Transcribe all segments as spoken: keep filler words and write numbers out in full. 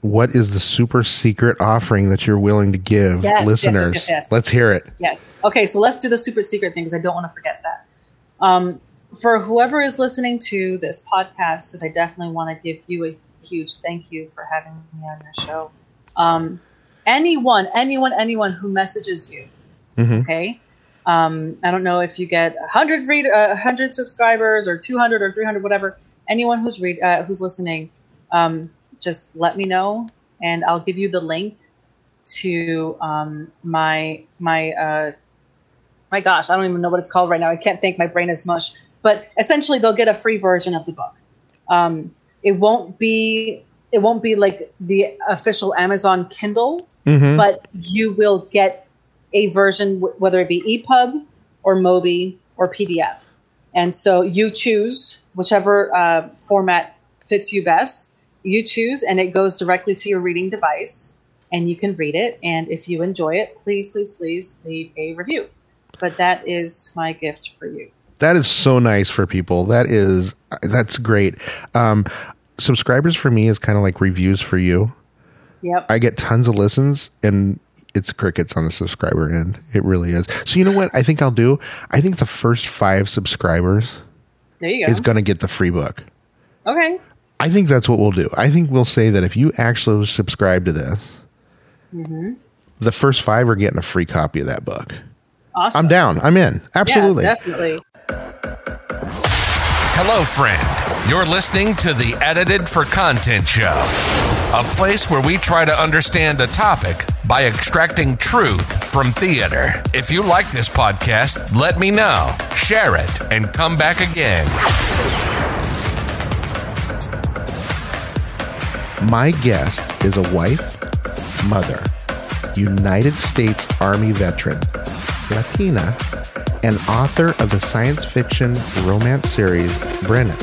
what is the super secret offering that you're willing to give yes, listeners? Yes, yes, yes, yes. Let's hear it. Yes. Okay, so let's do the super secret thing because I don't want to forget that. Um, for whoever is listening to this podcast, because I definitely want to give you a huge thank you for having me on the show. Um, anyone, anyone, anyone who messages you, mm-hmm. okay? Um, I don't know if you get one hundred read, uh, one hundred subscribers or two hundred or three hundred, whatever. Anyone who's read, uh, who's listening, um, just let me know, and I'll give you the link to um, my my uh, my gosh, I don't even know what it's called right now. I can't think. My brain is mush. But essentially, they'll get a free version of the book. Um, it won't be it won't be like the official Amazon Kindle, mm-hmm. but you will get a version, whether it be EPUB or Mobi or P D F. And so you choose whichever uh, format fits you best. You choose, and it goes directly to your reading device, and you can read it. And if you enjoy it, please, please, please leave a review. But that is my gift for you. That is so nice for people. That is, that's great. Um, subscribers for me is kind of like reviews for you. Yep. I get tons of listens, and it's crickets on the subscriber end. It really is. So you know what I think I'll do? I think the first five subscribers there you go. is going to get the free book. Okay. I think that's what we'll do. I think we'll say that if you actually subscribe to this, mm-hmm. the first five are getting a free copy of that book. Awesome. I'm down. I'm in. Absolutely. Yeah, definitely. Hello, friend. You're listening to the Edited for Content Show, a place where we try to understand a topic by extracting truth from theater. If you like this podcast, let me know, share it, and come back again. My guest is a wife, mother, United States Army veteran, Latina, and author of the science fiction romance series, Brennan.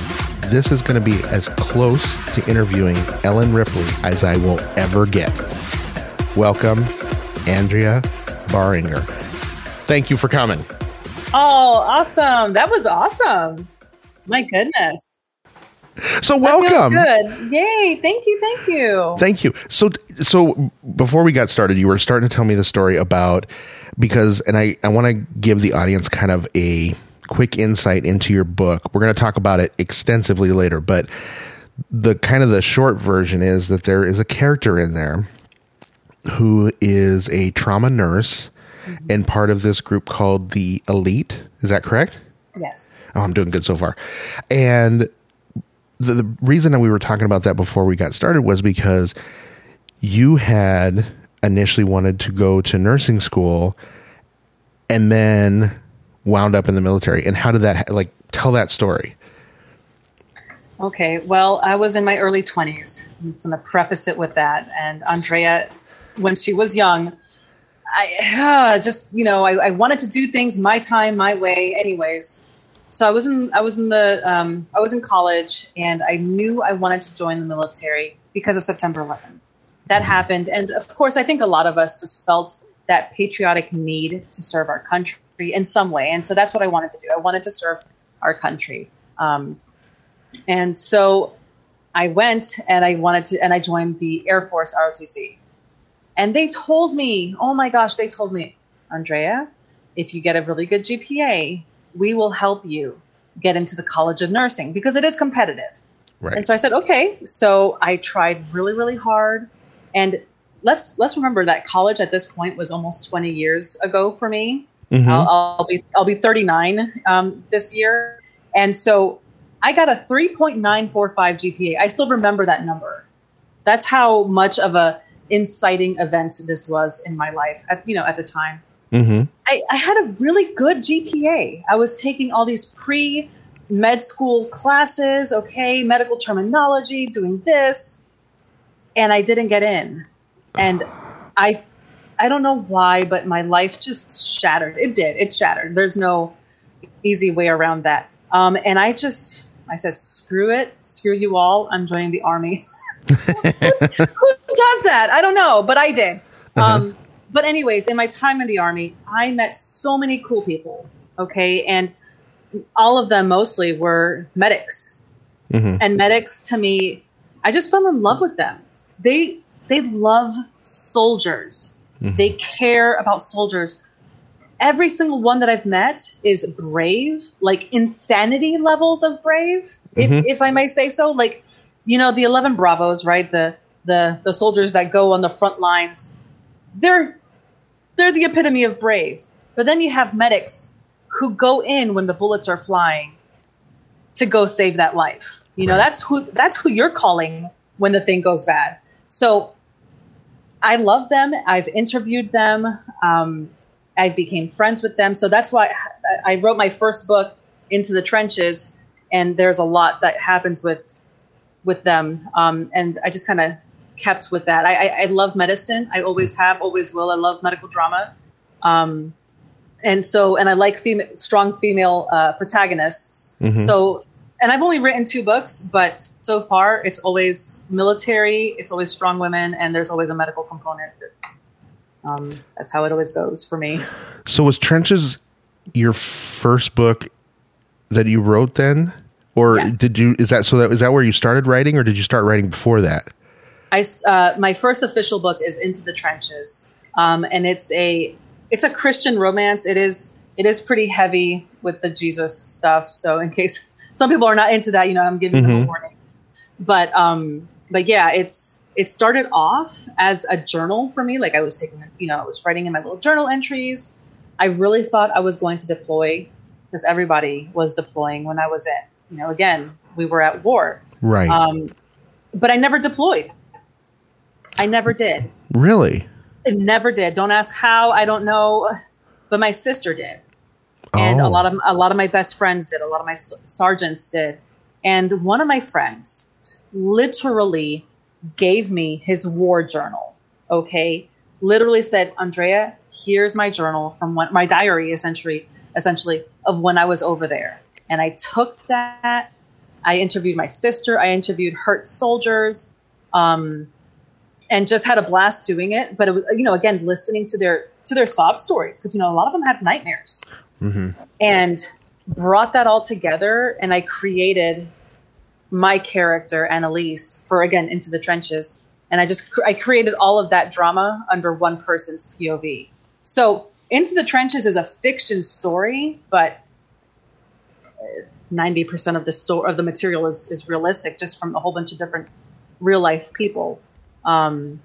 This is going to be as close to interviewing Ellen Ripley as I will ever get. Welcome, Andrea Berringer. Thank you for coming. Oh, awesome. That was awesome. My goodness. So welcome. Good. Yay. Thank you. Thank you. Thank you. So, so before we got started, you were starting to tell me the story about, because, and I, I want to give the audience kind of a quick insight into your book. We're going to talk about it extensively later, but the kind of the short version is that there is a character in there who is a trauma nurse mm-hmm. and part of this group called the Elite. Is that correct? Yes. Oh, I'm doing good so far. And the, the reason that we were talking about that before we got started was because you had initially wanted to go to nursing school and then wound up in the military. And how did that, like, tell that story? Okay. Well, I was in my early twenties. I'm going to preface it with that. And Andrea, when she was young, I uh, just, you know, I, I wanted to do things my time, my way anyways. So I was in, I was in the, um, I was in college, and I knew I wanted to join the military because of September eleventh. That happened. And of course, I think a lot of us just felt that patriotic need to serve our country in some way. And so that's what I wanted to do. I wanted to serve our country. Um, and so I went and I wanted to, and I joined the Air Force R O T C. And they told me, oh my gosh, they told me, Andrea, if you get a really good G P A, we will help you get into the College of Nursing because it is competitive. Right. And so I said, okay. So I tried really, really hard. And let's let's remember that college at this point was almost twenty years ago for me. Mm-hmm. I'll, I'll be I'll be thirty-nine um, this year, and so I got a three point nine four five G P A. I still remember that number. That's how much of a inciting event this was in my life. At, you know, at the time, mm-hmm. I, I had a really good G P A. I was taking all these pre-med school classes, okay, medical terminology, doing this. And I didn't get in. And I I don't know why, but my life just shattered. It did. It shattered. There's no easy way around that. Um, and I just, I said, screw it. Screw you all. I'm joining the Army. who, who does that? I don't know, but I did. Uh-huh. Um, but anyways, in my time in the Army, I met so many cool people, okay? And all of them mostly were medics. Mm-hmm. And medics, to me, I just fell in love with them. They They love soldiers. Mm-hmm. They care about soldiers. Every single one that I've met is brave, like insanity levels of brave, mm-hmm. if, if I may say so. Like, you know, the eleven Bravos, right? The the the soldiers that go on the front lines, they're they're the epitome of brave. But then you have medics who go in when the bullets are flying to go save that life. You know, right. that's who that's who you're calling when the thing goes bad. So I love them. I've interviewed them. Um, I became friends with them. So that's why I wrote my first book, Into the Trenches, and there's a lot that happens with with them. Um, and I just kind of kept with that. I, I, I love medicine. I always have, always will. I love medical drama. Um, and so, and I like female, strong female uh, protagonists. Mm-hmm. So, and I've only written two books, but so far it's always military, it's always strong women, and there's always a medical component. Um, that's how it always goes for me. So was Trenches your first book that you wrote then? Or yes. did you, is that, so that, is that where you started writing, or did you start writing before that? I, uh, my first official book is Into the Trenches. Um, and it's a, it's a Christian romance. It is, it is pretty heavy with the Jesus stuff. So in case some people are not into that, you know, I'm giving mm-hmm. them a warning, but, um, but yeah, it's, it started off as a journal for me. Like I was taking, you know, I was writing in my little journal entries. I really thought I was going to deploy because everybody was deploying when I was in, you know, again, we were at war. Right. Um, but I never deployed. I never did. Really? I never did. Don't ask how. I don't know. But my sister did. Oh. And a lot of, a lot of my best friends did. A lot of my sergeants did. And one of my friends literally gave me his war journal. Okay. Literally said, Andrea, here's my journal from when, my diary essentially, essentially of when I was over there. And I took that. I interviewed my sister. I interviewed hurt soldiers. Um, and just had a blast doing it. But it was, you know, again, listening to their, to their sob stories. Cause you know, a lot of them had nightmares mm-hmm. and brought that all together. And I created my character, Annalise, for, again, Into the Trenches. And I just, I created all of that drama under one person's P O V. So Into the Trenches is a fiction story, but ninety percent of the story of the material is, is realistic, just from a whole bunch of different real life people. Um,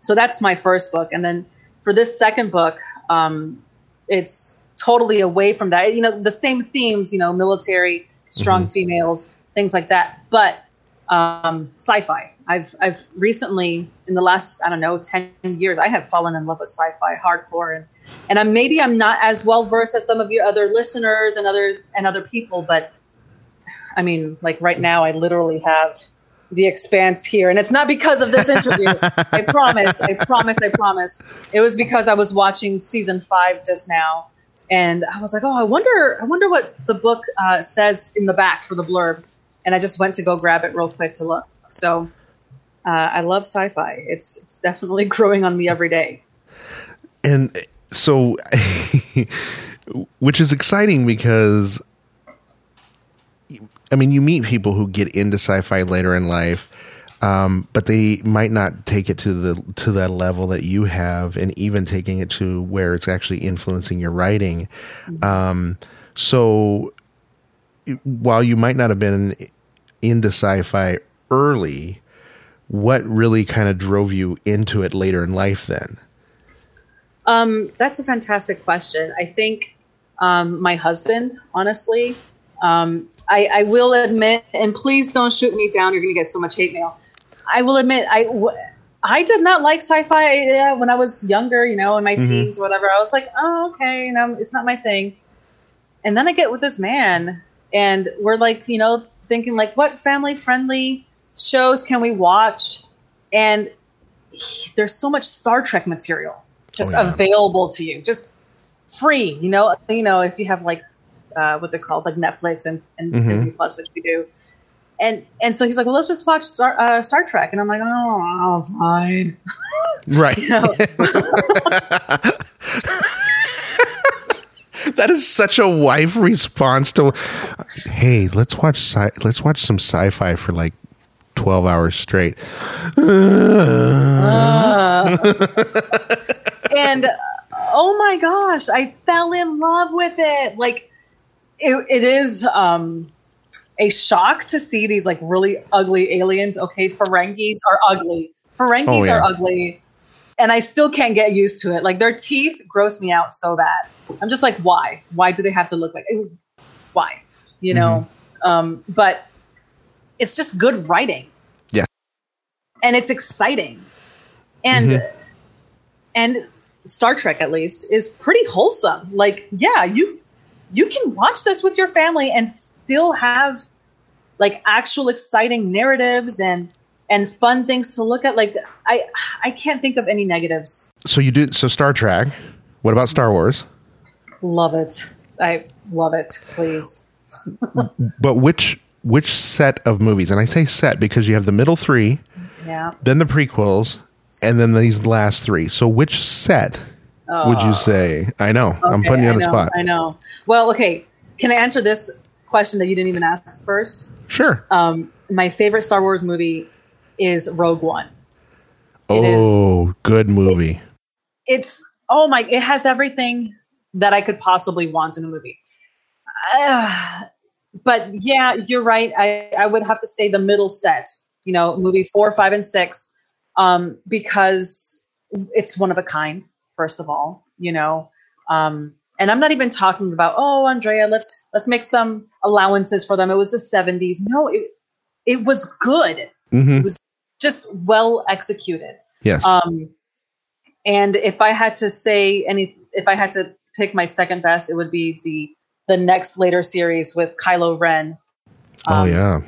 so that's my first book. And then for this second book, um, it's totally away from that. You know, the same themes, you know, military, strong mm-hmm. females, things like that, but um, sci-fi. I've I've recently, in the last, I don't know, ten years, I have fallen in love with sci-fi hardcore, and and I'm, maybe I'm not as well versed as some of your other listeners and other and other people, but I mean, like right now, I literally have The Expanse here, and it's not because of this interview. I promise, I promise, I promise. It was because I was watching season five just now, and I was like, oh, I wonder, I wonder what the book uh, says in the back for the blurb. And I just went to go grab it real quick to look. So uh, I love sci-fi. It's it's definitely growing on me every day. And so, which is exciting because, I mean, you meet people who get into sci-fi later in life, um, but they might not take it to the to that level that you have, and even taking it to where it's actually influencing your writing. Um, so. While you might not have been into sci-fi early, what really kind of drove you into it later in life then? Um, that's a fantastic question. I think um, my husband, honestly, um, I, I will admit, and please don't shoot me down. You're going to get so much hate mail. I will admit, I, I did not like sci-fi when I was younger, you know, in my mm-hmm. teens, whatever. I was like, oh, okay, you know, it's not my thing. And then I get with this man, and we're like, you know, thinking like, what family friendly shows can we watch? And he, there's so much Star Trek material just oh, yeah. available to you, just free, you know, you know, if you have like, uh, what's it called? Like Netflix and, and mm-hmm. Disney Plus, which we do. And, and so he's like, well, let's just watch Star, uh, Star Trek. And I'm like, oh, oh fine. Right. You know? That is such a wife response to, hey, let's watch sci- let's watch some sci-fi for like twelve hours straight. Uh, And oh my gosh, I fell in love with it. Like it, it is um, a shock to see these like really ugly aliens. Okay, Ferengis are ugly. Ferengis oh, yeah. are ugly. And I still can't get used to it. Like their teeth gross me out so bad. I'm just like, why? Why do they have to look like it? Why? You know? Mm-hmm. Um, but it's just good writing. Yeah. And it's exciting. And mm-hmm. and Star Trek, at least, is pretty wholesome. Like, yeah, you you can watch this with your family and still have like actual exciting narratives and and fun things to look at. Like I, I can't think of any negatives. So you do. So Star Trek. What about Star Wars? Love it. I love it. Please. But which, which set of movies? And I say set because you have the middle three, yeah. then the prequels, and then these last three. So which set oh. would you say? I know. Okay, I'm putting you on the spot. I know. Well, okay. Can I answer this question that you didn't even ask first? Sure. Um, my favorite Star Wars movie is Rogue One. It oh, is, good movie. It, it's, oh my, it has everything that I could possibly want in a movie. Uh, but yeah, you're right. I, I would have to say the middle set, you know, movie four, five, and six, um, because it's one of a kind, first of all, you know. Um, and I'm not even talking about, oh, Andrea, let's, let's make some allowances for them. It was the seventies. No, it, it was good. Mm-hmm. It was just well executed. Yes. Um, and if I had to say any, if I had to pick my second best, it would be the, the next later series with Kylo Ren. Um, oh yeah.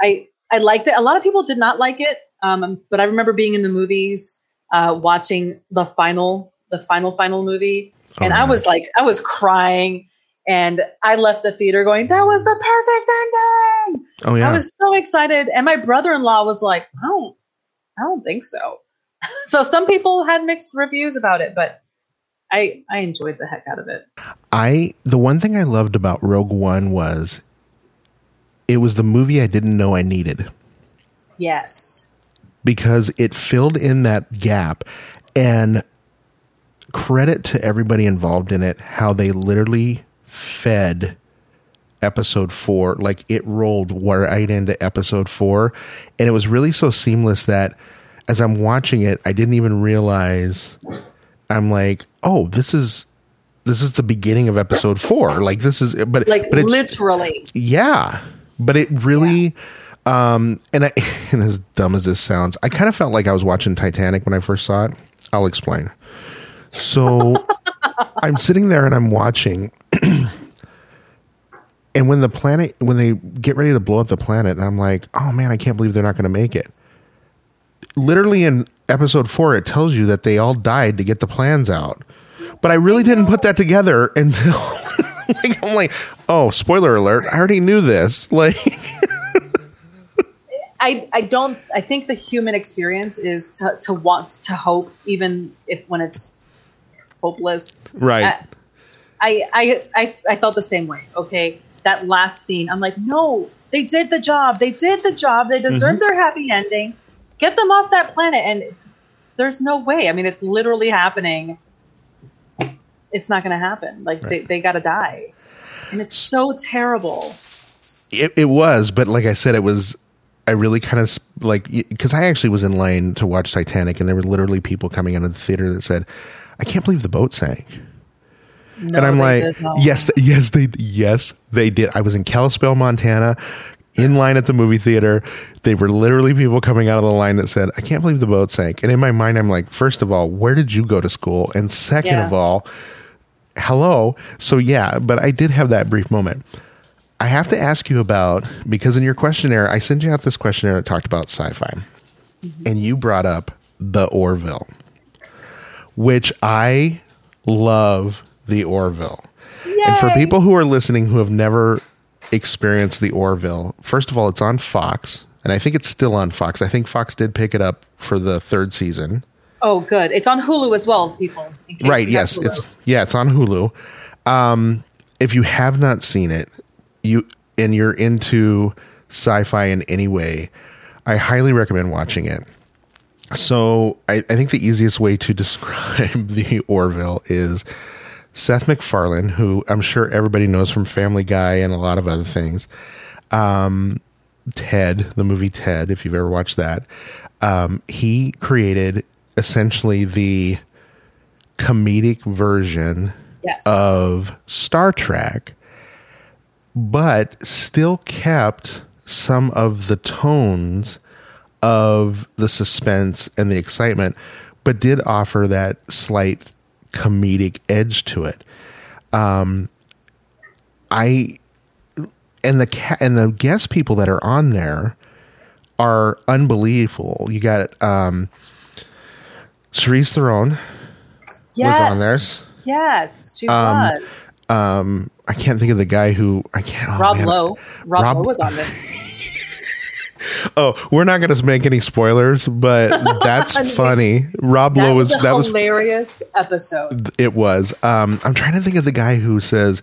I, I liked it. A lot of people did not like it. Um, but I remember being in the movies, uh, watching the final, the final, final movie. And oh, I was like, I was crying and I left the theater going, that was the perfect ending. Oh yeah. I was so excited. And my brother-in-law was like, I don't, I don't think so. So some people had mixed reviews about it, but I, I enjoyed the heck out of it. I, the one thing I loved about Rogue One was it was the movie I didn't know I needed. Yes. Because it filled in that gap, and credit to everybody involved in it, how they literally fed episode four, like it rolled right into episode four. And it was really so seamless that as I'm watching it, I didn't even realize. I'm like, oh, this is this is the beginning of episode four. Like this is, but like but it, literally, yeah. But it really, yeah. um, and I, and as dumb as this sounds, I kind of felt like I was watching Titanic when I first saw it. I'll explain. So I'm sitting there and I'm watching, and when the planet, when they get ready to blow up the planet, and I'm like, oh man, I can't believe they're not going to make it. Literally in episode four, it tells you that they all died to get the plans out. But I really didn't put that together until like, I'm like, oh, spoiler alert. I already knew this. Like, I, I don't, I think the human experience is to, to want to hope, even if when it's hopeless. Right. I, I, I, I, I felt the same way. Okay. That last scene, I'm like, no, they did the job. They did the job. They deserve mm-hmm. their happy ending. Get them off that planet. And there's no way. I mean, it's literally happening. It's not going to happen. Like right. they, they got to die. And it's so terrible. It, it was. But like I said, it was, I really kind of like, because I actually was in line to watch Titanic, and there were literally people coming out of the theater that said, I can't believe the boat sank. No, and I'm like, yes, yes, they, yes, they did. I was in Kalispell, Montana, in line at the movie theater. They were literally people coming out of the line that said, I can't believe the boat sank. And in my mind, I'm like, first of all, where did you go to school? And second yeah. of all, hello. So yeah, but I did have that brief moment. I have to ask you about, because in your questionnaire, I sent you out this questionnaire that talked about sci-fi. Mm-hmm. And you brought up The Orville, which I love The Orville. Yay! And for people who are listening who have never experience The Orville. First of all, it's on Fox, and I think it's still on Fox. I think Fox did pick it up for the third season. Oh, good. It's on Hulu as well, people. Right, yes. It's yeah, it's on Hulu. Um, if you have not seen it, you and you're into sci-fi in any way, I highly recommend watching it. So I, I think the easiest way to describe the Orville is Seth MacFarlane, who I'm sure everybody knows from Family Guy and a lot of other things. Um, Ted, the movie Ted, if you've ever watched that, um, he created essentially the comedic version yes. of Star Trek, but still kept some of the tones of the suspense and the excitement, but did offer that slight comedic edge to it. Um, I and the ca- and the guest people that are on there are unbelievable. You got um, Charlize Theron yes. was on there. Yes, she um, was. Um, I can't think of the guy who I can't. Oh, Rob man. Lowe. Rob, Rob Lowe was on there. Oh, we're not going to make any spoilers, but that's funny. Rob that Lowe was, was a that hilarious was, episode. It was. Um, I'm trying to think of the guy who says,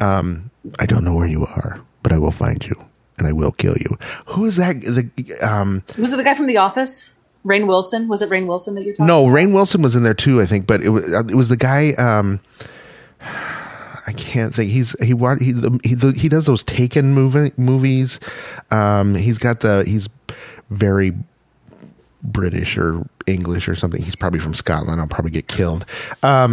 um, "I don't know where you are, but I will find you and I will kill you." Who is that? The um, was it the guy from The Office? Rainn Wilson? Was it Rainn Wilson that you're talking? No, about? Rainn Wilson was in there too, I think. But it was it was the guy. Um, I can't think. He's he he he, he does those Taken movie, movies. Um, he's got the he's very British or English or something. He's probably from Scotland. I'll probably get killed. Um,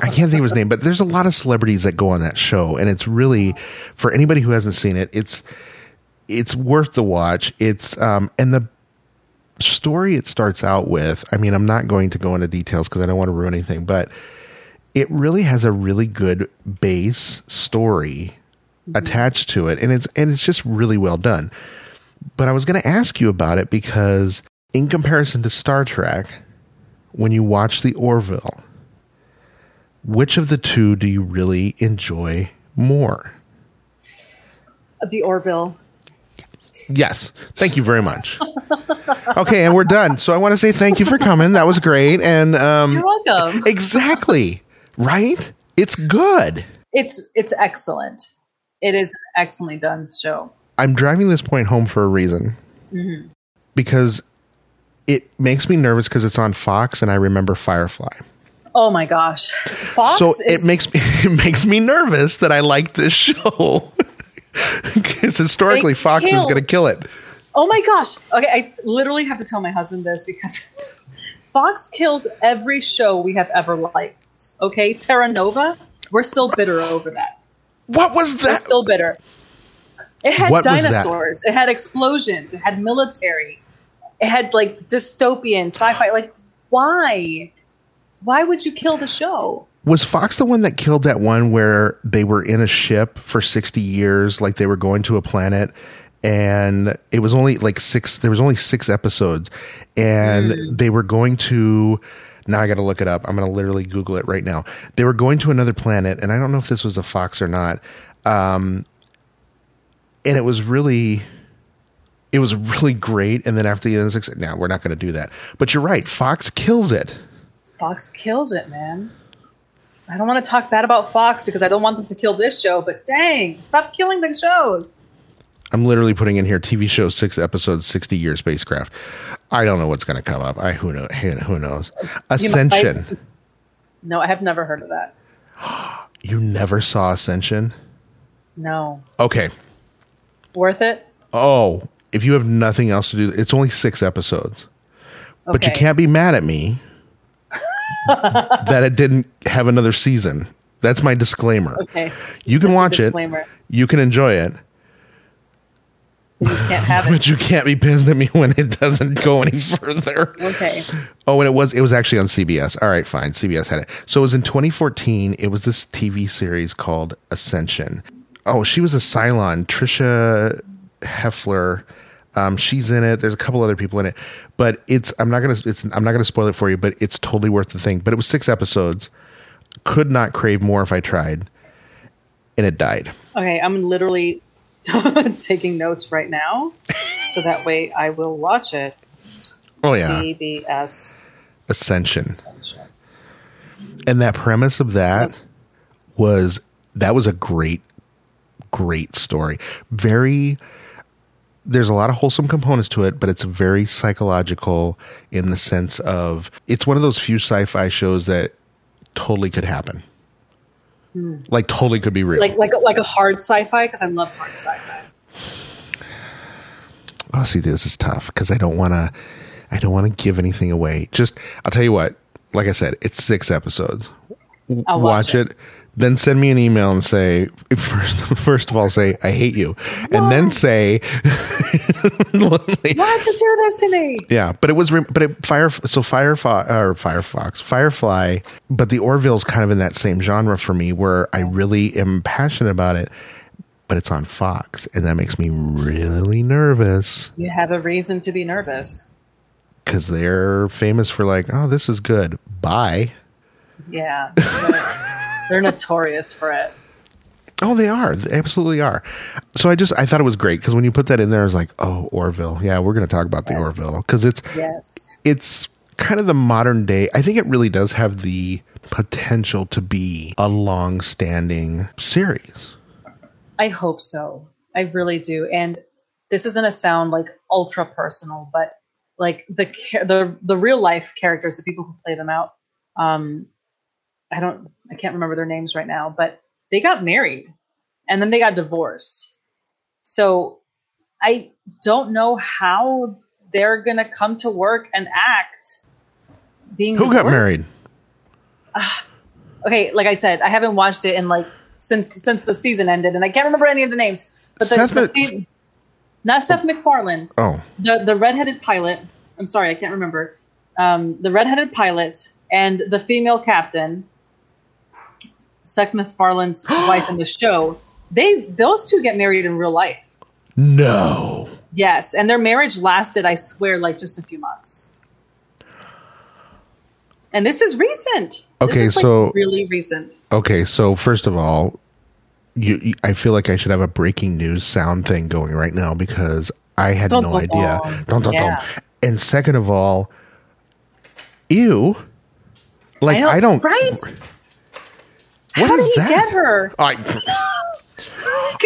I can't think of his name, but there's a lot of celebrities that go on that show, and it's really, for anybody who hasn't seen it, it's it's worth the watch. It's um, and the story it starts out with. I mean, I'm not going to go into details because I don't want to ruin anything, but it really has a really good base story mm-hmm. attached to it. And it's, and it's just really well done. But I was going to ask you about it because in comparison to Star Trek, when you watch the Orville, which of the two do you really enjoy more? The Orville. Yes. Thank you very much. Okay. And we're done. So I want to say thank you for coming. That was great. And, um, you're welcome. Exactly. Right? It's good. It's it's excellent. It is an excellently done show. I'm driving this point home for a reason. Mm-hmm. Because it makes me nervous because it's on Fox and I remember Firefly. Oh my gosh. Fox So is- it makes it makes me nervous that I like this show. Because historically they Fox killed. is going to kill it. Oh my gosh. Okay, I literally have to tell my husband this because Fox kills every show we have ever liked. Okay, Terra Nova, we're still bitter over that. What was that? We're still bitter. It had what dinosaurs. It had explosions. It had military. It had like dystopian sci-fi. Like, why? Why would you kill the show? Was Fox the one that killed that one where they were in a ship for sixty years, like they were going to a planet, and it was only like six, there was only six episodes, and mm. they were going to... Now I got to look it up. I'm going to literally Google it right now. They were going to another planet, and I don't know if this was a Fox or not. Um, and it was really, it was really great. And then after the end, six, now we're not going to do that. But you're right. Fox kills it. Fox kills it, man. I don't want to talk bad about Fox because I don't want them to kill this show. But dang, stop killing the shows. I'm literally putting in here T V show, six episodes, sixty year spacecraft. I don't know what's going to come up. I who know who knows. Ascension. You know, I, no, I have never heard of that. You never saw Ascension? No. Okay. Worth it? Oh, if you have nothing else to do, it's only six episodes. Okay. But you can't be mad at me that it didn't have another season. That's my disclaimer. Okay. You can That's watch it. You can enjoy it. You can't have it. But you can't be pissed at me when it doesn't go any further. Okay. Oh, and it was it was actually on C B S. All right, fine. C B S had it. So it was in twenty fourteen. It was this T V series called Ascension. Oh, she was a Cylon. Trisha Heffler. Um, she's in it. There's a couple other people in it. But it's I'm not gonna it's I'm not gonna spoil it for you, but it's totally worth the thing. But it was six episodes. Could not crave more if I tried. And it died. Okay, I'm literally taking notes right now so that way I will watch it. Oh yeah. C B S Ascension. Ascension. And that premise of that was that was a great great story. Very there's a lot of wholesome components to it, but it's very psychological in the sense of it's one of those few sci-fi shows that totally could happen. Mm. Like totally could be real. Like like like a hard sci-fi, because I love hard sci-fi. Oh, see, this is tough because I don't want to I don't want to give anything away. Just, I'll tell you what, like I said, it's six episodes. W- I'll watch, watch it. it. Then send me an email and say, first, first of all, say, I hate you. What? And then say, why'd you do this to me? Yeah. But it was, but it, Fire, so Firefox, or Firefox, Firefly, but the Orville's kind of in that same genre for me where I really am passionate about it, but it's on Fox. And that makes me really nervous. You have a reason to be nervous. Because they're famous for like, oh, this is good. Bye. Yeah. They're notorious for it. Oh, they are. They absolutely are. So I just, I thought it was great because when you put that in there, I was like, oh, Orville. Yeah, we're going to talk about yes. the Orville because it's, yes. it's kind of the modern day. I think it really does have the potential to be a long-standing series. I hope so. I really do. And this isn't a sound like ultra personal, but like the, the, the real life characters, the people who play them out, um, I don't, I can't remember their names right now, but they got married and then they got divorced. So I don't know how they're going to come to work and act being Who divorced. Got married? Uh, okay. Like I said, I haven't watched it in like, since, since the season ended and I can't remember any of the names, but the, Seth the, the, not Seth MacFarlane. Oh, the, the redheaded pilot. I'm sorry. I can't remember. Um, the redheaded pilot and the female captain, Seth MacFarlane's wife in the show, they those two get married in real life. No. Yes, and their marriage lasted, I swear, like just a few months. And this is recent. Okay, this is so like really recent. Okay, so first of all, you, you, I feel like I should have a breaking news sound thing going right now because I had dun, no dun, idea. Dun, dun, yeah. dun. And second of all, ew, like I don't. I don't right? What How is did he that? get her? I, Can we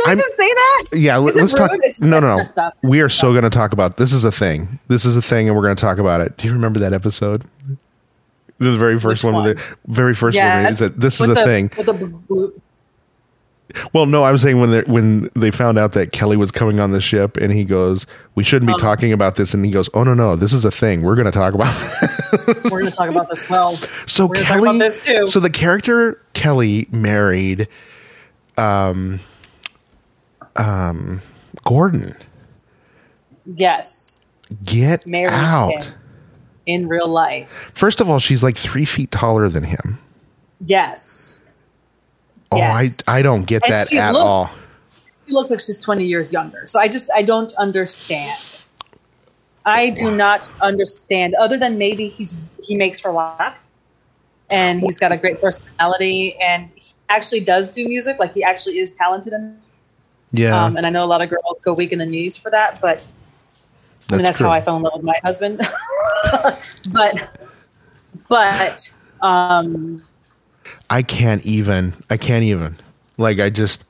I'm, just say that? Yeah, is let's talk. It's, no, no, no. We are so going to talk about this. Is a thing. This is a thing, and we're going to talk about it. Do you remember that episode? The very first Which one, one? With the very first yes. one. Is that this with is a the, thing? With the bloop. Well, no, I was saying when they, when they found out that Kelly was coming on the ship, and he goes, "We shouldn't be um, talking about this," and he goes, "Oh no, no, this is a thing. We're going to talk about. We're going to talk about this." Well, so Kelly, talk about this too. So the character Kelly married, um, um, Gordon. Yes. Get Marries out him in real life. First of all, she's like three feet taller than him. Yes. Oh, yes. I I don't get and that at looks, all. She looks like she's twenty years younger. So I just, I don't understand. I do not understand. Other than maybe he's he makes her laugh. And he's got a great personality. And he actually does do music. Like, he actually is talented in Yeah. Um, and I know a lot of girls go weak in the knees for that. But, that's I mean, that's true. How I fell in love with my husband. but, but, um... I can't even, I can't even like, I just,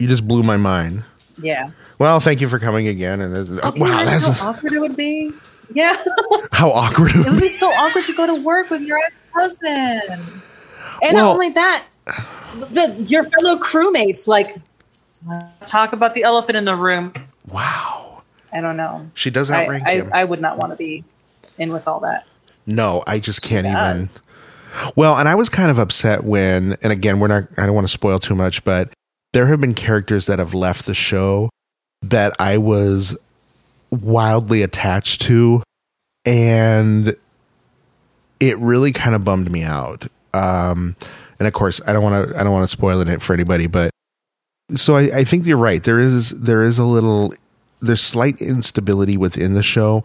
you just blew my mind. Yeah. Well, thank you for coming again. And oh, wow, that's how a, awkward it would be. Yeah. How awkward. It would, it would be so awkward to go to work with your ex-husband. And well, not only that, the, your fellow crewmates, like talk about the elephant in the room. Wow. I don't know. She does outrank I, I, him. I would not want to be in with all that. No, I just can't even. Well, and I was kind of upset when, and again, we're not, I don't want to spoil too much, but there have been characters that have left the show that I was wildly attached to, and it really kind of bummed me out. Um, and of course, I don't want to, I don't want to spoil it for anybody, but so I, I think you're right. There is, there is a little, there's slight instability within the show.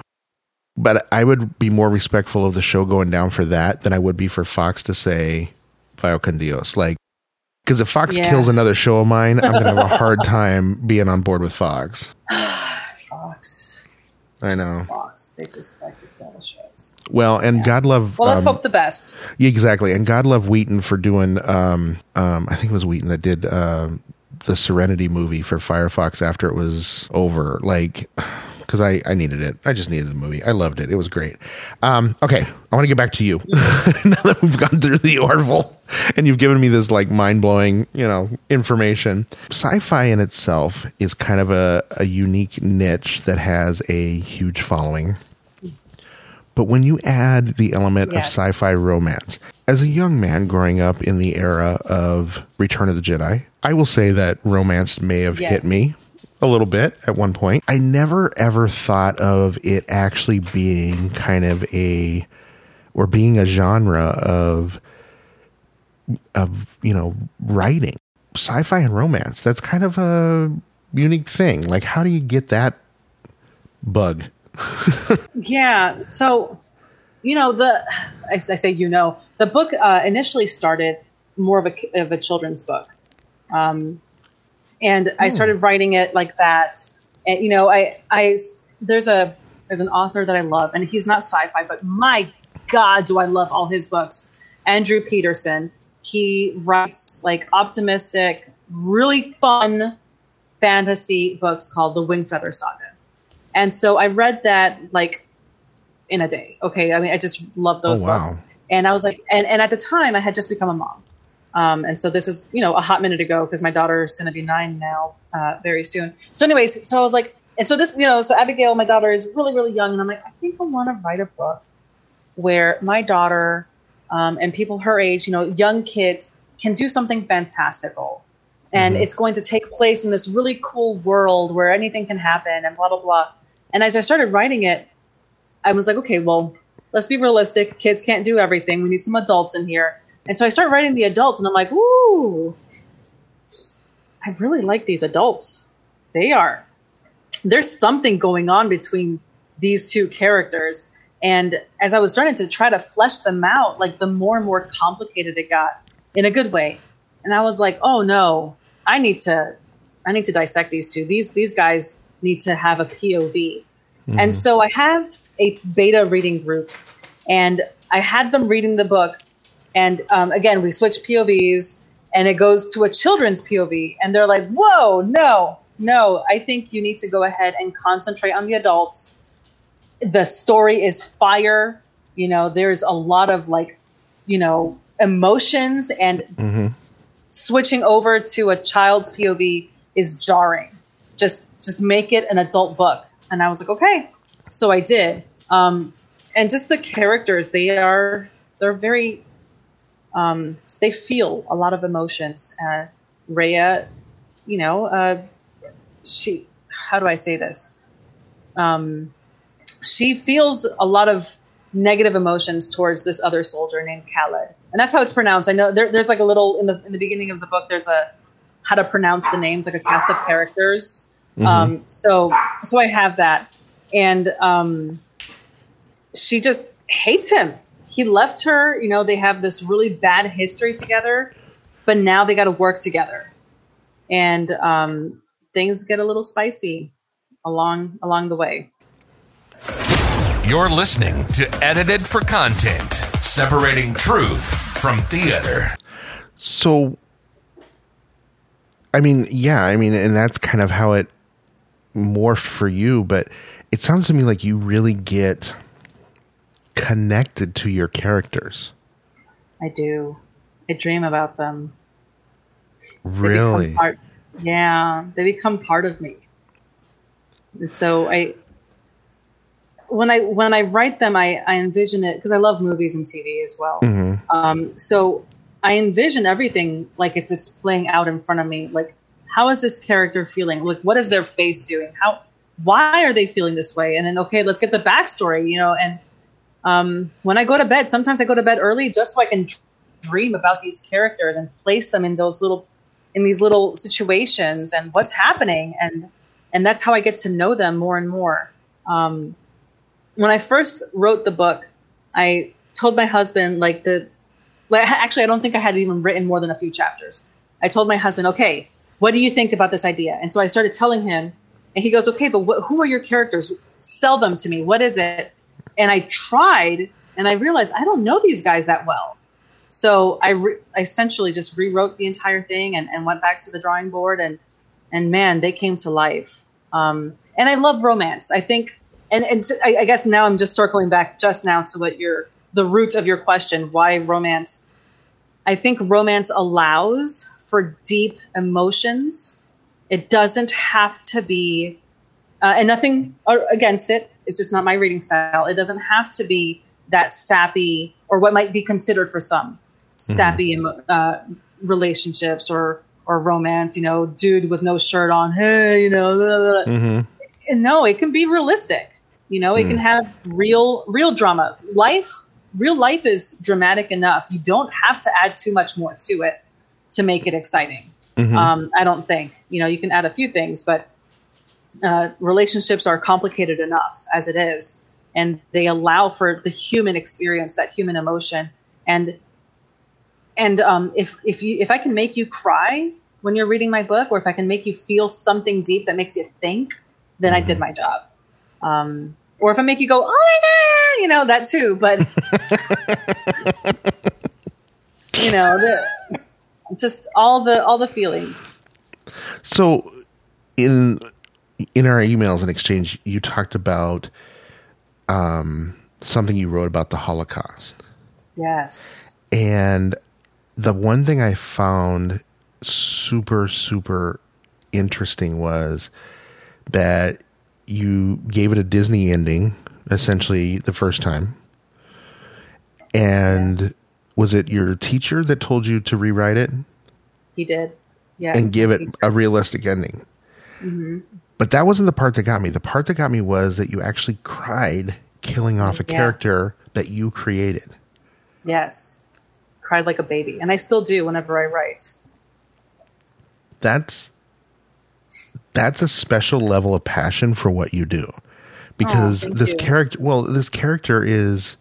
But I would be more respectful of the show going down for that than I would be for Fox to say, Vaya con Dios. Like, because if Fox yeah. kills another show of mine, I'm going to have a hard time being on board with Fox. Fox. I just know. Fox. They just like to kill the shows. Well, and yeah. God love. Well, let's um, hope the best. Yeah, exactly. And God love Wheaton for doing, um, um, I think it was Wheaton that did uh, the Serenity movie for Firefox after it was over, like, because I, I needed it. I just needed the movie. I loved it. It was great. Um, okay, I want to get back to you. Now that we've gone through the Orville and you've given me this, like, mind-blowing, you know, information. Sci-fi in itself is kind of a, a unique niche that has a huge following. But when you add the element yes. of sci-fi romance, as a young man growing up in the era of Return of the Jedi, I will say that romance may have yes. hit me a little bit at one point. I never ever thought of it actually being kind of a, or being a genre of, of, you know, writing. Sci-fi and romance, that's kind of a unique thing. Like, how do you get that bug? Yeah. So, you know, the, I, I say, you know, the book uh, initially started more of a, of a children's book. Um, and hmm. I started writing it like that. And, you know, I, I, there's a, there's an author that I love, and he's not sci-fi, but my God, do I love all his books. Andrew Peterson. He writes like optimistic, really fun fantasy books called the Wing Feather Saga. And so I read that like in a day. Okay. I mean, I just love those oh, wow. books. And I was like, and, and at the time I had just become a mom. Um, and so this is, you know, a hot minute ago, because my daughter's going to be nine now, uh, very soon. So anyways, so I was like, and so this, you know, so Abigail, my daughter, is really, really young. And I'm like, I think I want to write a book where my daughter, um, and people her age, you know, young kids, can do something fantastical. And mm-hmm. it's going to take place in this really cool world where anything can happen and blah, blah, blah. And as I started writing it, I was like, okay, well, let's be realistic. Kids can't do everything. We need some adults in here. And so I started writing the adults, and I'm like, ooh, I really like these adults. They are, there's something going on between these two characters. And as I was starting to try to flesh them out, like the more and more complicated it got, in a good way. And I was like, oh no, I need to, I need to dissect these two. These, these guys need to have a P O V. Mm-hmm. And so I have a beta reading group, and I had them reading the book. And um, again, we switch P O Vs, and it goes to a children's P O V. And they're like, whoa, no, no, I think you need to go ahead and concentrate on the adults. The story is fire. You know, there's a lot of like, you know, emotions, and mm-hmm. switching over to a child's P O V is jarring. Just just make it an adult book. And I was like, okay. So I did. Um, and just the characters, they are, they're very, um, they feel a lot of emotions. Uh, Rhea, you know, uh, she, how do I say this? Um, she feels a lot of negative emotions towards this other soldier named Khalid. And that's how it's pronounced. I know there, there's like a little, in the in the beginning of the book, there's a, how to pronounce the names, like a cast of characters. Mm-hmm. Um, so, so I have that. And, um, she just hates him. He left her, you know, they have this really bad history together, but now they got to work together, and, um, things get a little spicy along, along the way. You're listening to Edited for Content, separating truth from theater. So, I mean, yeah, I mean, and that's kind of how it morphed for you, but it sounds to me like you really get connected to your characters. I do. I dream about them. Really? They part, yeah. They become part of me. And so I, when I, when I write them, I, I envision it, because I love movies and T V as well. Mm-hmm. Um, so I envision everything, like if it's playing out in front of me, like, how is this character feeling? Like, what is their face doing? How, why are they feeling this way? And then, okay, let's get the backstory, you know? And, um, when I go to bed, sometimes I go to bed early just so I can dream about these characters and place them in those little, in these little situations and what's happening. And, and that's how I get to know them more and more. Um, when I first wrote the book, I told my husband, like the, like, actually, I don't think I had even written more than a few chapters. I told my husband, okay, what do you think about this idea? And so I started telling him, and he goes, okay, but wh- who are your characters? Sell them to me. What is it? And I tried, and I realized I don't know these guys that well. So I, re- I essentially just rewrote the entire thing and, and went back to the drawing board, and, and man, they came to life. Um, and I love romance. I think, and, and t- I, I guess now I'm just circling back just now to what your, the root of your question, why romance. I think romance allows for deep emotions. It doesn't have to be, uh, and nothing against it. It's just not my reading style. It doesn't have to be that sappy, or what might be considered for some sappy mm-hmm. uh, relationships or, or romance, you know, dude with no shirt on. Hey, you know, blah, blah, blah. Mm-hmm. No, it can be realistic. You know, it mm. can have real, real drama. Life, real life is dramatic enough. You don't have to add too much more to it to make it exciting. Mm-hmm. Um, I don't think, you know, you can add a few things, but uh, relationships are complicated enough as it is. And they allow for the human experience, that human emotion. And and um, if if you if I can make you cry when you're reading my book, or if I can make you feel something deep that makes you think, then mm-hmm. I did my job. Um, or if I make you go, oh my God, you know, that too. But you know, the, just all the all the feelings. So in in our emails and exchange, you talked about. Um, something you wrote about the Holocaust. Yes. And the one thing I found super, super interesting was that you gave it a Disney ending, essentially the first time. And yeah. was it your teacher that told you to rewrite it? He did. Yes. And give it a realistic ending. Mm-hmm. But that wasn't the part that got me. The part that got me was that you actually cried killing off a yeah. character that you created. Yes. Cried like a baby. And I still do whenever I write. That's that's a special level of passion for what you do. Because oh, this you. character, well, this character is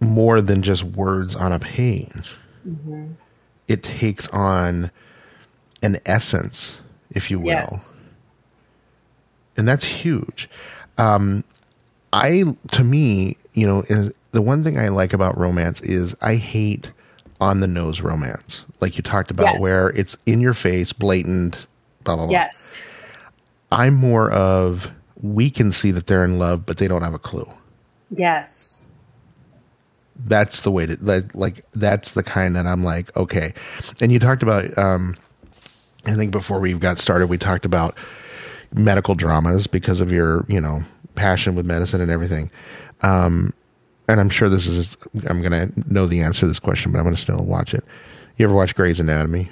more than just words on a page. Mm-hmm. It takes on an essence, if you will. Yes. And that's huge. Um, I, to me, you know, is, the one thing I like about romance is I hate on the nose romance. Like you talked about yes. where it's in your face, blatant, blah, blah, blah. Yes. I'm more of, we can see that they're in love, but they don't have a clue. Yes. That's the way to like, like that's the kind that I'm like, okay. And you talked about, um, I think before we got started, we talked about medical dramas because of your, you know, passion with medicine and everything. Um, and I'm sure this is, I'm going to know the answer to this question, but I'm going to still watch it. You ever watch Grey's Anatomy?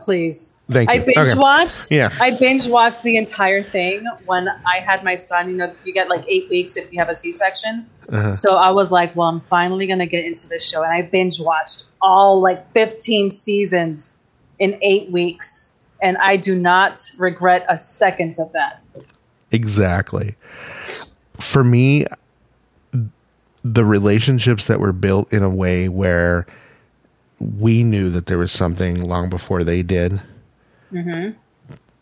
Please. Thank you. I binge okay. watched. Yeah. I binge watched the entire thing when I had my son. You know, you get like eight weeks if you have a C-section. Uh-huh. So I was like, well, I'm finally going to get into this show. And I binge watched all like fifteen seasons in eight weeks. And I do not regret a second of that. Exactly. For me, the relationships that were built in a way where we knew that there was something long before they did mm-hmm.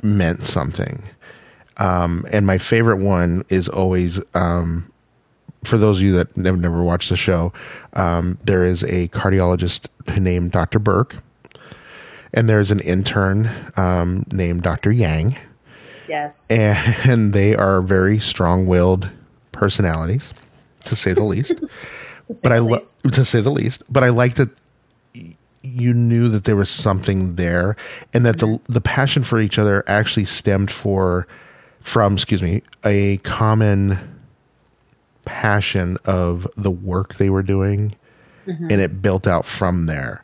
meant something. Um, and my favorite one is always, um, for those of you that have never watched the show, um, there is a cardiologist named Doctor Burke. And there's an intern um, named Doctor Yang. Yes. And they are very strong-willed personalities, to say the least. to say but the I lo- least. To say the least. But I like that y- you knew that there was something there, and that the the passion for each other actually stemmed for from excuse me a common passion of the work they were doing, mm-hmm. and it built out from there.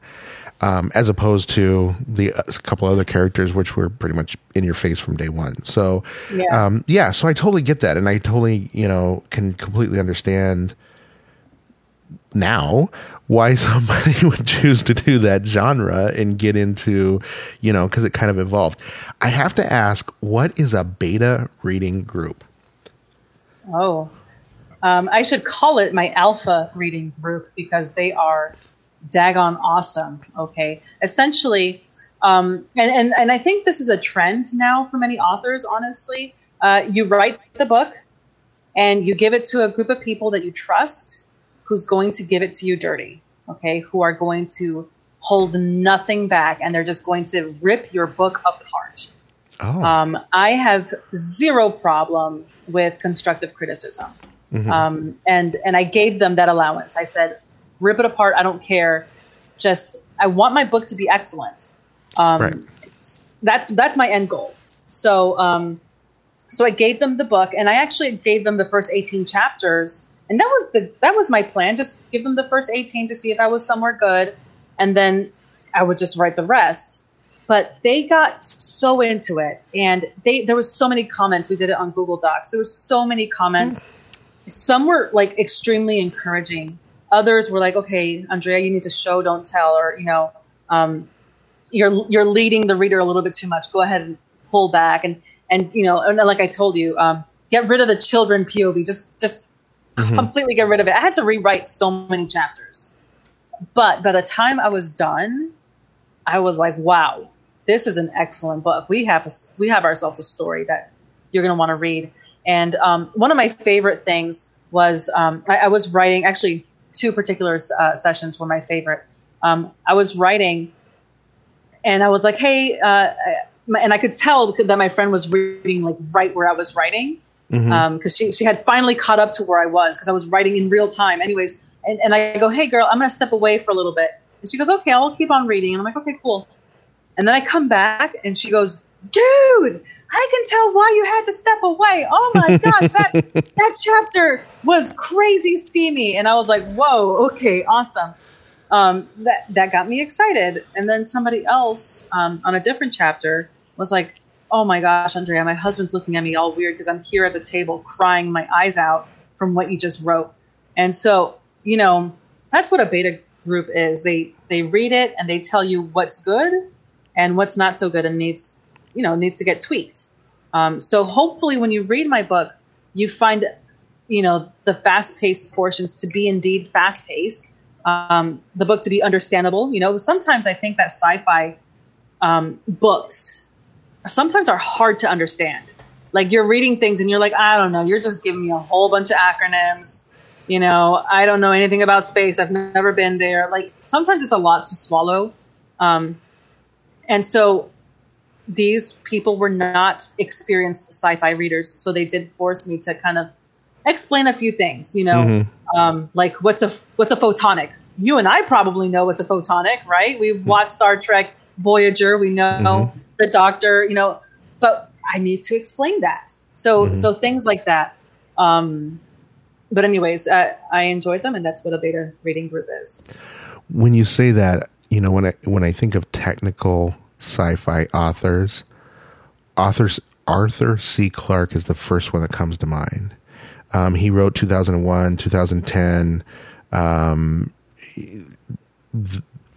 Um, as opposed to the uh, couple other characters, which were pretty much in your face from day one. So, yeah. Um, yeah, so I totally get that. And I totally, you know, can completely understand now why somebody would choose to do that genre and get into, you know, because it kind of evolved. I have to ask, what is a beta reading group? Oh, um, I should call it my alpha reading group because they are... daggone awesome. Okay. Essentially, um, and, and, and I think this is a trend now for many authors, honestly. Uh, you write the book and you give it to a group of people that you trust who's going to give it to you dirty. okay, who are going to hold nothing back, and they're just going to rip your book apart. Oh. Um, I have zero problem with constructive criticism. Mm-hmm. Um, and, and I gave them that allowance. I said, rip it apart. I don't care. Just, I want my book to be excellent. Um, right. that's, that's my end goal. So, um, so I gave them the book, and I actually gave them the first eighteen chapters, and that was the, that was my plan. Just give them the first eighteen to see if I was somewhere good. And then I would just write the rest. But they got so into it, and they, there was so many comments. We did it on Google Docs. There were so many comments. Mm-hmm. Some were like extremely encouraging. Others were like, okay, Andrea, you need to show, don't tell, or, you know, um, you're, you're leading the reader a little bit too much. Go ahead and pull back. And, and, you know, and like I told you, um, get rid of the children P O V, just, just mm-hmm. completely get rid of it. I had to rewrite so many chapters, but by the time I was done, I was like, wow, this is an excellent book. We have, a, we have ourselves a story that you're going to want to read. And um, one of my favorite things was um, I, I was writing, actually two particular uh, sessions were my favorite. Um, I was writing and I was like, hey, uh, and I could tell that my friend was reading like right where I was writing, because mm-hmm. um, she, she had finally caught up to where I was, because I was writing in real time anyways. And, and I go, hey, girl, I'm going to step away for a little bit. And she goes, okay, I'll keep on reading. And I'm like, okay, cool. And then I come back and she goes, dude, I can tell why you had to step away. Oh my gosh, that that chapter was crazy steamy. And I was like, whoa, okay, awesome. Um, that, that got me excited. And then somebody else um, on a different chapter was like, oh my gosh, Andrea, my husband's looking at me all weird because I'm here at the table crying my eyes out from what you just wrote. And so, you know, that's what a beta group is. They, they read it and they tell you what's good and what's not so good and needs you know, needs to get tweaked. Um, so hopefully when you read my book, you find, you know, the fast paced portions to be indeed fast paced, um, the book to be understandable. You know, sometimes I think that sci-fi um, books sometimes are hard to understand. Like you're reading things and you're like, I don't know, you're just giving me a whole bunch of acronyms. You know, I don't know anything about space. I've never been there. Like sometimes it's a lot to swallow. Um, and so, these people were not experienced sci-fi readers, so they did force me to kind of explain a few things, you know, mm-hmm. um, like what's a what's a photonic? You and I probably know what's a photonic, right? We've mm-hmm. watched Star Trek, Voyager, we know mm-hmm. the Doctor, you know, but I need to explain that. So, mm-hmm. so things like that. Um, but anyways, uh, I enjoyed them, and that's what a beta reading group is. When you say that, you know, when I when I think of technical sci-fi authors, authors Arthur C. Clarke is the first one that comes to mind. Um, he wrote two thousand one, two thousand ten. Um,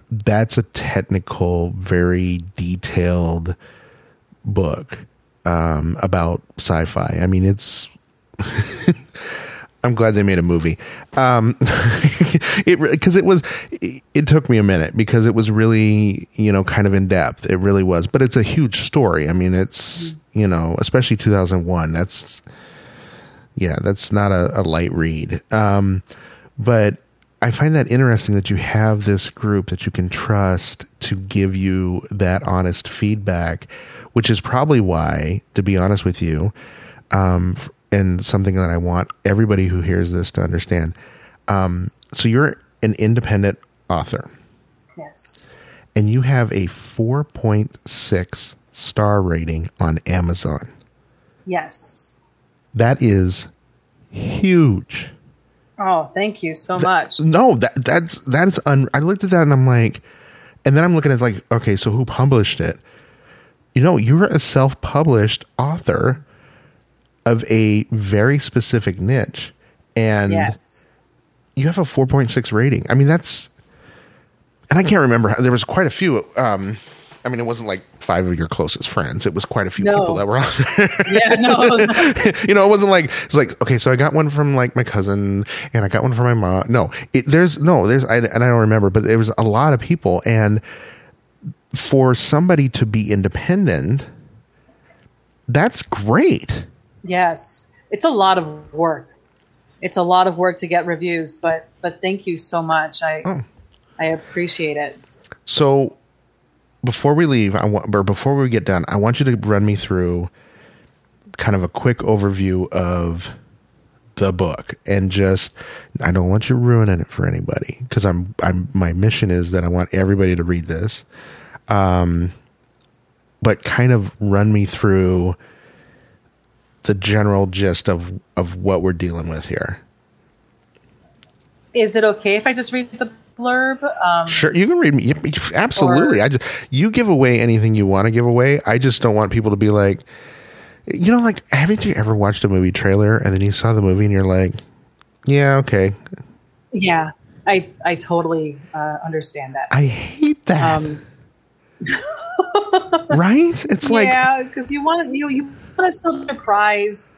that's a technical, very detailed book um, about sci-fi. I mean, it's... I'm glad they made a movie. Um, it, 'cause it was, it, it took me a minute because it was really, you know, kind of in depth. It really was, but it's a huge story. I mean, it's, you know, especially two thousand one. That's, yeah, that's not a, a light read. Um, but I find that interesting that you have this group that you can trust to give you that honest feedback, which is probably why, to be honest with you, um, and something that I want everybody who hears this to understand. Um, so you're an independent author. Yes. And you have a four point six star rating on Amazon. Yes. That is huge. Oh, thank you so much. That, no, that that's, that is, un- I looked at that and I'm like, and then I'm looking at like, okay, so who published it? You know, you're a self-published author of a very specific niche, and yes, you have a four point six rating. I mean, that's, and I can't remember, there was quite a few, um, I mean, it wasn't like five of your closest friends. It was quite a few no. people that were out there. Yeah, no. You know, it wasn't like, it's like, okay, so I got one from like my cousin and I got one from my mom. No, it, there's no, there's, I, and I don't remember, but there was a lot of people. And for somebody to be independent, that's great. Yes. It's a lot of work. It's a lot of work to get reviews, but, but thank you so much. I, oh. I appreciate it. So before we leave, I want, or before we get done, I want you to run me through kind of a quick overview of the book, and just, I don't want you ruining it for anybody, because I'm, I'm, my mission is that I want everybody to read this. Um, but kind of run me through the general gist of, of what we're dealing with here. Is it okay if I just read the blurb? Um, sure, you can read me. Absolutely. Or, I just, you give away anything you want to give away. I just don't want people to be like, you know, like, haven't you ever watched a movie trailer and then you saw the movie and you're like, yeah, okay. Yeah, I I totally uh, understand that. I hate that. Um, right? It's like, yeah, because you want you know, you want to still be surprised.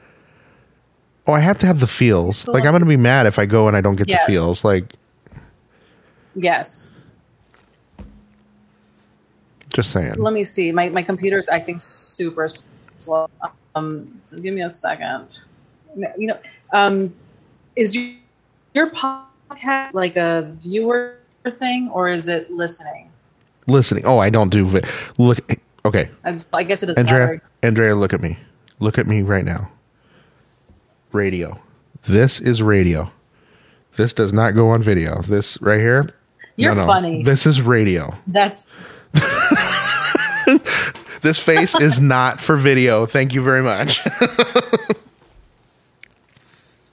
Oh, I have to have the feels. Like, I'm going to be mad if I go and I don't get yes. the feels. Like, yes. Just saying. Let me see. My my computer's acting super slow. Um, so give me a second. You know, um, is your, your podcast like a viewer thing, or is it listening? Listening. Oh, I don't do vi- look. Okay. I, I guess it doesn't Andrea, matter. Andrea, look at me. Look at me right now. Radio. This is radio. This does not go on video. This right here. You're no, no. funny. This is radio. That's. This face is not for video. Thank you very much. uh,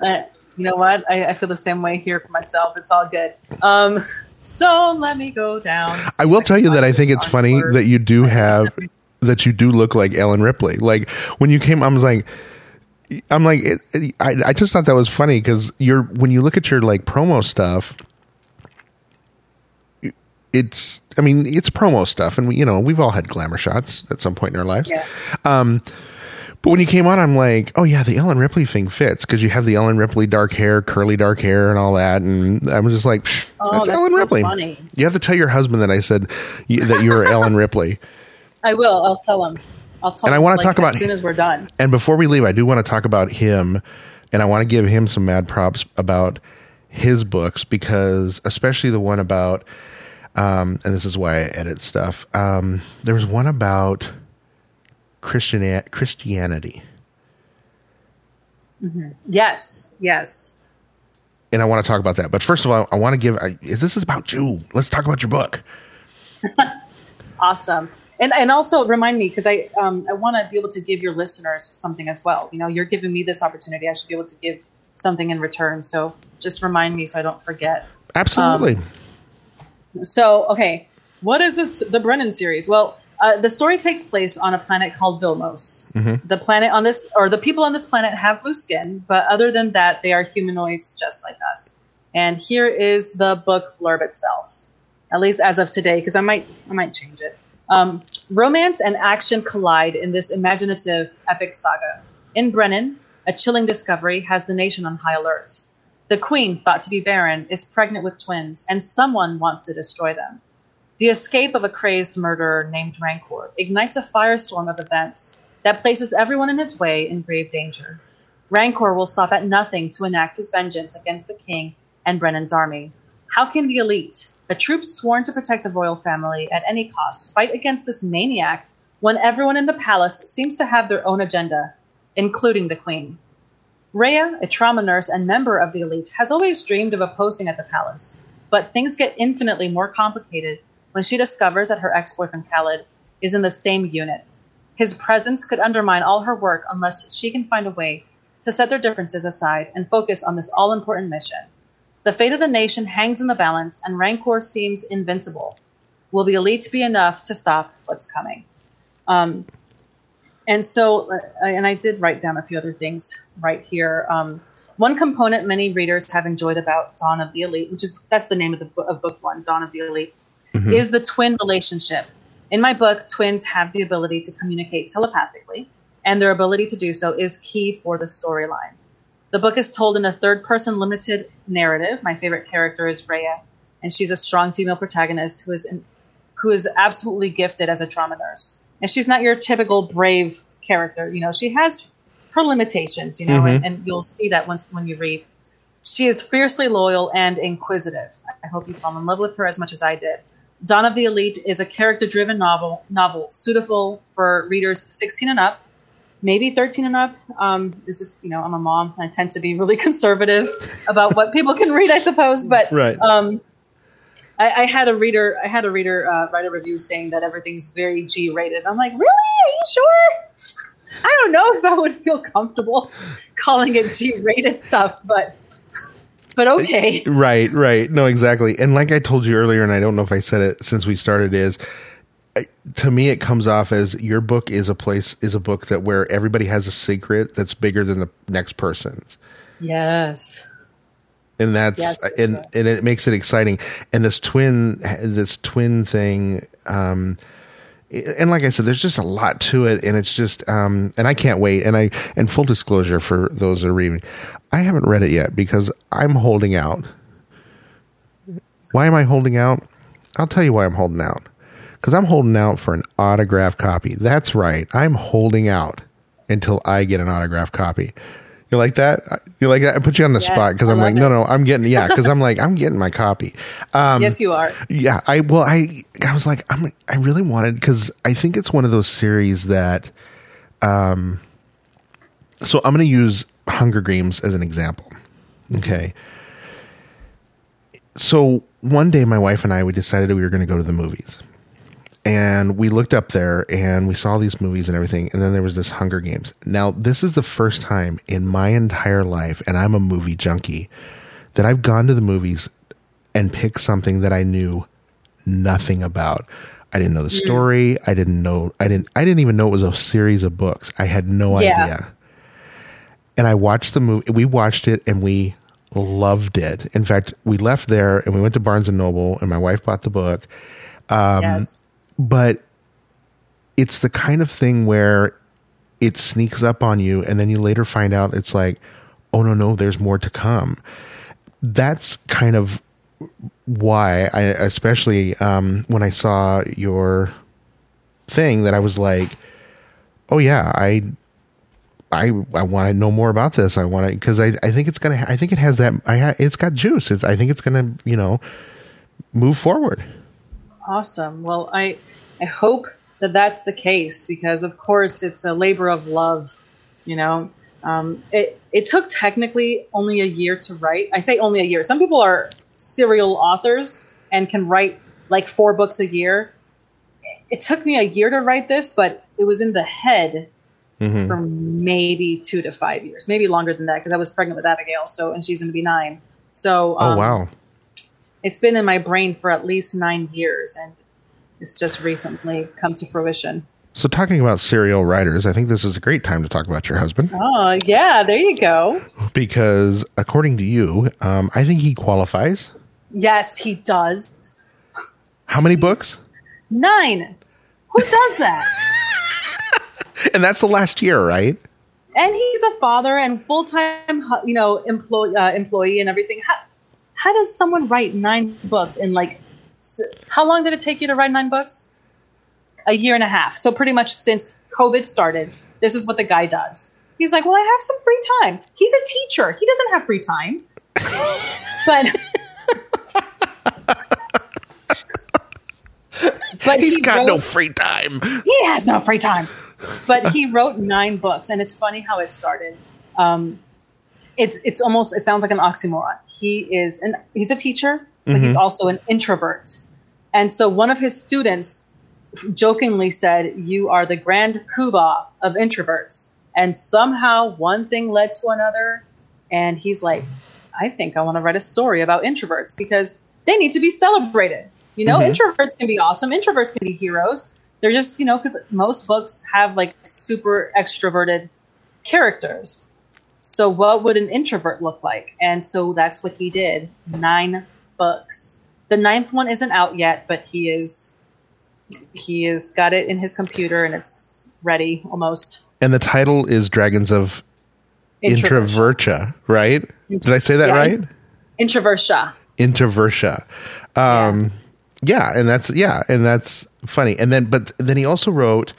you know what? I, I feel the same way here for myself. It's all good. Um, so let me go down. I will tell you that I think it's funny that you do have that you do look like Ellen Ripley. Like when you came, I was like. I'm like, it, it, I, I just thought that was funny because you're when you look at your like promo stuff, it, it's I mean it's promo stuff, and we you know we've all had glamour shots at some point in our lives. Yeah. Um, but when you came on, I'm like, oh yeah, the Ellen Ripley thing fits because you have the Ellen Ripley dark hair, curly dark hair, and all that, and I was just like, psh, oh, that's, that's Ellen so Ripley. Funny. You have to tell your husband that I said you, that you were Ellen Ripley. I will. I'll tell him. I'll talk and I want to like, talk about as soon as we're done. And before we leave, I do want to talk about him, and I want to give him some mad props about his books because, especially the one about, um, and this is why I edit stuff. Um, there was one about Christian Christianity. Mm-hmm. Yes, yes. And I want to talk about that, but first of all, I want to give. I, this is about you. Let's talk about your book. Awesome. And and also remind me, because I um, I want to be able to give your listeners something as well. You know, you're giving me this opportunity. I should be able to give something in return. So just remind me so I don't forget. Absolutely. Um, so, okay. What is this? The Brennan series. Well, uh, the story takes place on a planet called Vilmos. Mm-hmm. The planet on this or the people on this planet have blue skin. But other than that, they are humanoids just like us. And here is the book blurb itself, at least as of today, because I might I might change it. Um, romance and action collide in this imaginative epic saga. In Brennan, a chilling discovery has the nation on high alert. The queen, thought to be barren, is pregnant with twins, and someone wants to destroy them. The escape of a crazed murderer named Rancor ignites a firestorm of events that places everyone in his way in grave danger. Rancor will stop at nothing to enact his vengeance against the king and Brennan's army. How can the elite, a troop sworn to protect the royal family at any cost, fight against this maniac when everyone in the palace seems to have their own agenda, including the queen? Rhea, a trauma nurse and member of the elite, has always dreamed of a posting at the palace, but things get infinitely more complicated when she discovers that her ex-boyfriend Khalid is in the same unit. His presence could undermine all her work unless she can find a way to set their differences aside and focus on this all-important mission. The fate of the nation hangs in the balance, and Rancor seems invincible. Will the elites be enough to stop what's coming? Um, and so, and I did write down a few other things right here. Um, one component many readers have enjoyed about Dawn of the Elite, which is, that's the name of, the, of book one, Dawn of the Elite, mm-hmm. is the twin relationship. In my book, twins have the ability to communicate telepathically, and their ability to do so is key for the storyline. The book is told in a third-person limited narrative. My favorite character is Rhea, and she's a strong female protagonist who is in, who is absolutely gifted as a trauma nurse. And she's not your typical brave character. You know, she has her limitations, you know, mm-hmm. and, and you'll see that once when you read. She is fiercely loyal and inquisitive. I hope you fall in love with her as much as I did. Dawn of the Elite is a character-driven novel, novel suitable for readers sixteen and up, maybe thirteen and up. Um, it's just, you know, I'm a mom, and I tend to be really conservative about what people can read, I suppose. But right. um, I, I had a reader, I had a reader uh, write a review saying that everything's very G-rated. I'm like, really? Are you sure? I don't know if I would feel comfortable calling it G-rated stuff, but. But okay. Right, right. No, exactly. And like I told you earlier, and I don't know if I said it since we started, is to me it comes off as your book is a place is a book that where everybody has a secret that's bigger than the next person's. Yes. And that's yes, and, sure. and it makes it exciting. And this twin this twin thing, um, and like I said, there's just a lot to it, and it's just, um, and I can't wait. And I, and full disclosure for those that are reading, I haven't read it yet because I'm holding out. Why am I holding out? I'll tell you why I'm holding out. Because I'm holding out for an autographed copy. That's right. I'm holding out until I get an autographed copy. You like that? You like that? I put you on the yeah, spot because I'm like, it. no, no, I'm getting, yeah, because I'm like, I'm getting my copy. Um, yes, you are. Yeah, I, well, I, I was like, I'm, I really wanted, because I think it's one of those series that, um, so I'm going to use Hunger Games as an example. Okay. So one day my wife and I, we decided we were going to go to the movies. And we looked up there and we saw these movies and everything. And then there was this Hunger Games. Now, this is the first time in my entire life, and I'm a movie junkie, that I've gone to the movies and picked something that I knew nothing about. I didn't know the story. I didn't know. I didn't. I didn't even know it was a series of books. I had no yeah. idea. And I watched the movie. We watched it and we loved it. In fact, we left there and we went to Barnes and Noble and my wife bought the book. Um, yes. But it's the kind of thing where it sneaks up on you and then you later find out it's like, oh, no, no, there's more to come. That's kind of why I, especially um, when I saw your thing, that I was like, oh, yeah, I I, I want to know more about this. I want to, because I, I think it's going to, I think it has that, I ha, it's got juice. It's, I think it's going to, you know, move forward. Awesome. Well, I I hope that that's the case because, of course, it's a labor of love. You know, um, it it took technically only a year to write. I say only a year. Some people are serial authors and can write like four books a year. It took me a year to write this, but it was in the head mm-hmm. for maybe two to five years, maybe longer than that, because I was pregnant with Abigail. So, and she's going to be nine. So, um, oh wow. It's been in my brain for at least nine years, and it's just recently come to fruition. So talking about serial writers, I think this is a great time to talk about your husband. Oh, yeah, there you go. Because according to you, um, I think he qualifies. Yes, he does. How Jeez. many books? Nine. Who does that? And that's the last year, right? And he's a father and full-time, you know, employee, uh, employee and everything. How- How does someone write nine books in like, how long did it take you to write nine books? A year and a half. So pretty much since COVID started, this is what the guy does. He's like, well, I have some free time. He's a teacher. He doesn't have free time. but, but he's he got wrote, no free time. He has no free time. But he wrote nine books. And it's funny how it started. Um, It's it's almost it sounds like an oxymoron. He is an he's a teacher, but mm-hmm. he's also an introvert. And so one of his students jokingly said, "You are the grand poobah of introverts." And somehow one thing led to another, and he's like, "I think I want to write a story about introverts because they need to be celebrated. You know, mm-hmm. introverts can be awesome. Introverts can be heroes. They're just, you know, because most books have like super extroverted characters." So what would an introvert look like? And so that's what he did. Nine books. The ninth one isn't out yet, but he is he is got it in his computer and it's ready almost. And the title is Dragons of Introvertia, Introvertia, right? Did I say that yeah, right? Introvertia. Introvertia. Um, yeah. yeah, and that's yeah, and that's funny. And then but then he also wrote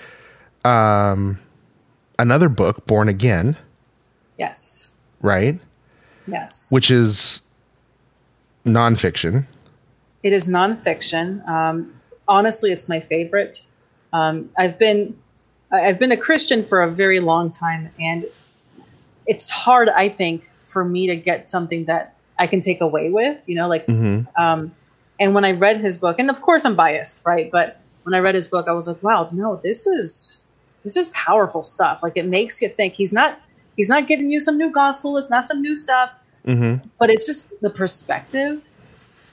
um, another book, Born Again. Yes. Right? Yes. Which is nonfiction. It is nonfiction. Um, honestly, it's my favorite. Um, I've been I've been a Christian for a very long time, and it's hard, I think, for me to get something that I can take away with, you know, like, mm-hmm. um, and when I read his book, and of course I'm biased, right? But when I read his book, I was like, wow, no, this is, this is powerful stuff. Like, it makes you think. He's not, he's not giving you some new gospel. It's not some new stuff, mm-hmm. but it's just the perspective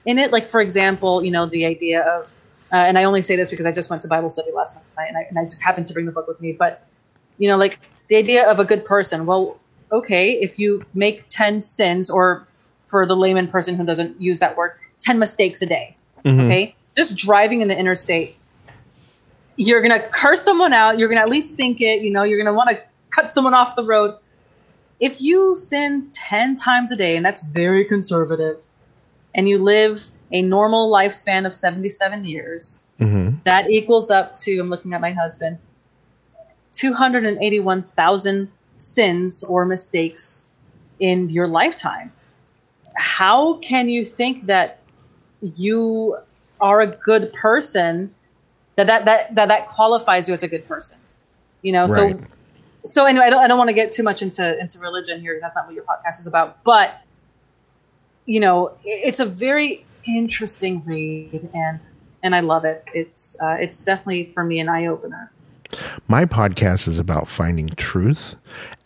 in it. Like, for example, you know, the idea of, uh, and I only say this because I just went to Bible study last night and I, and I just happened to bring the book with me, but you know, like the idea of a good person. Well, okay, if you make ten sins, or for the layman person who doesn't use that word, ten mistakes a day, mm-hmm. okay? Just driving in the interstate, you're going to curse someone out. You're going to at least think it. You know, you're going to want to cut someone off the road. If you sin ten times a day, and that's very conservative, and you live a normal lifespan of seventy-seven years, mm-hmm. that equals up to, I'm looking at my husband, two hundred eighty-one thousand sins or mistakes in your lifetime. How can you think that you are a good person, that that that that, that qualifies you as a good person? You know, right. so so anyway, I don't I don't want to get too much into into religion here, because that's not what your podcast is about. But you know, it's a very interesting read, and and I love it. It's uh, it's definitely for me an eye opener. My podcast is about finding truth,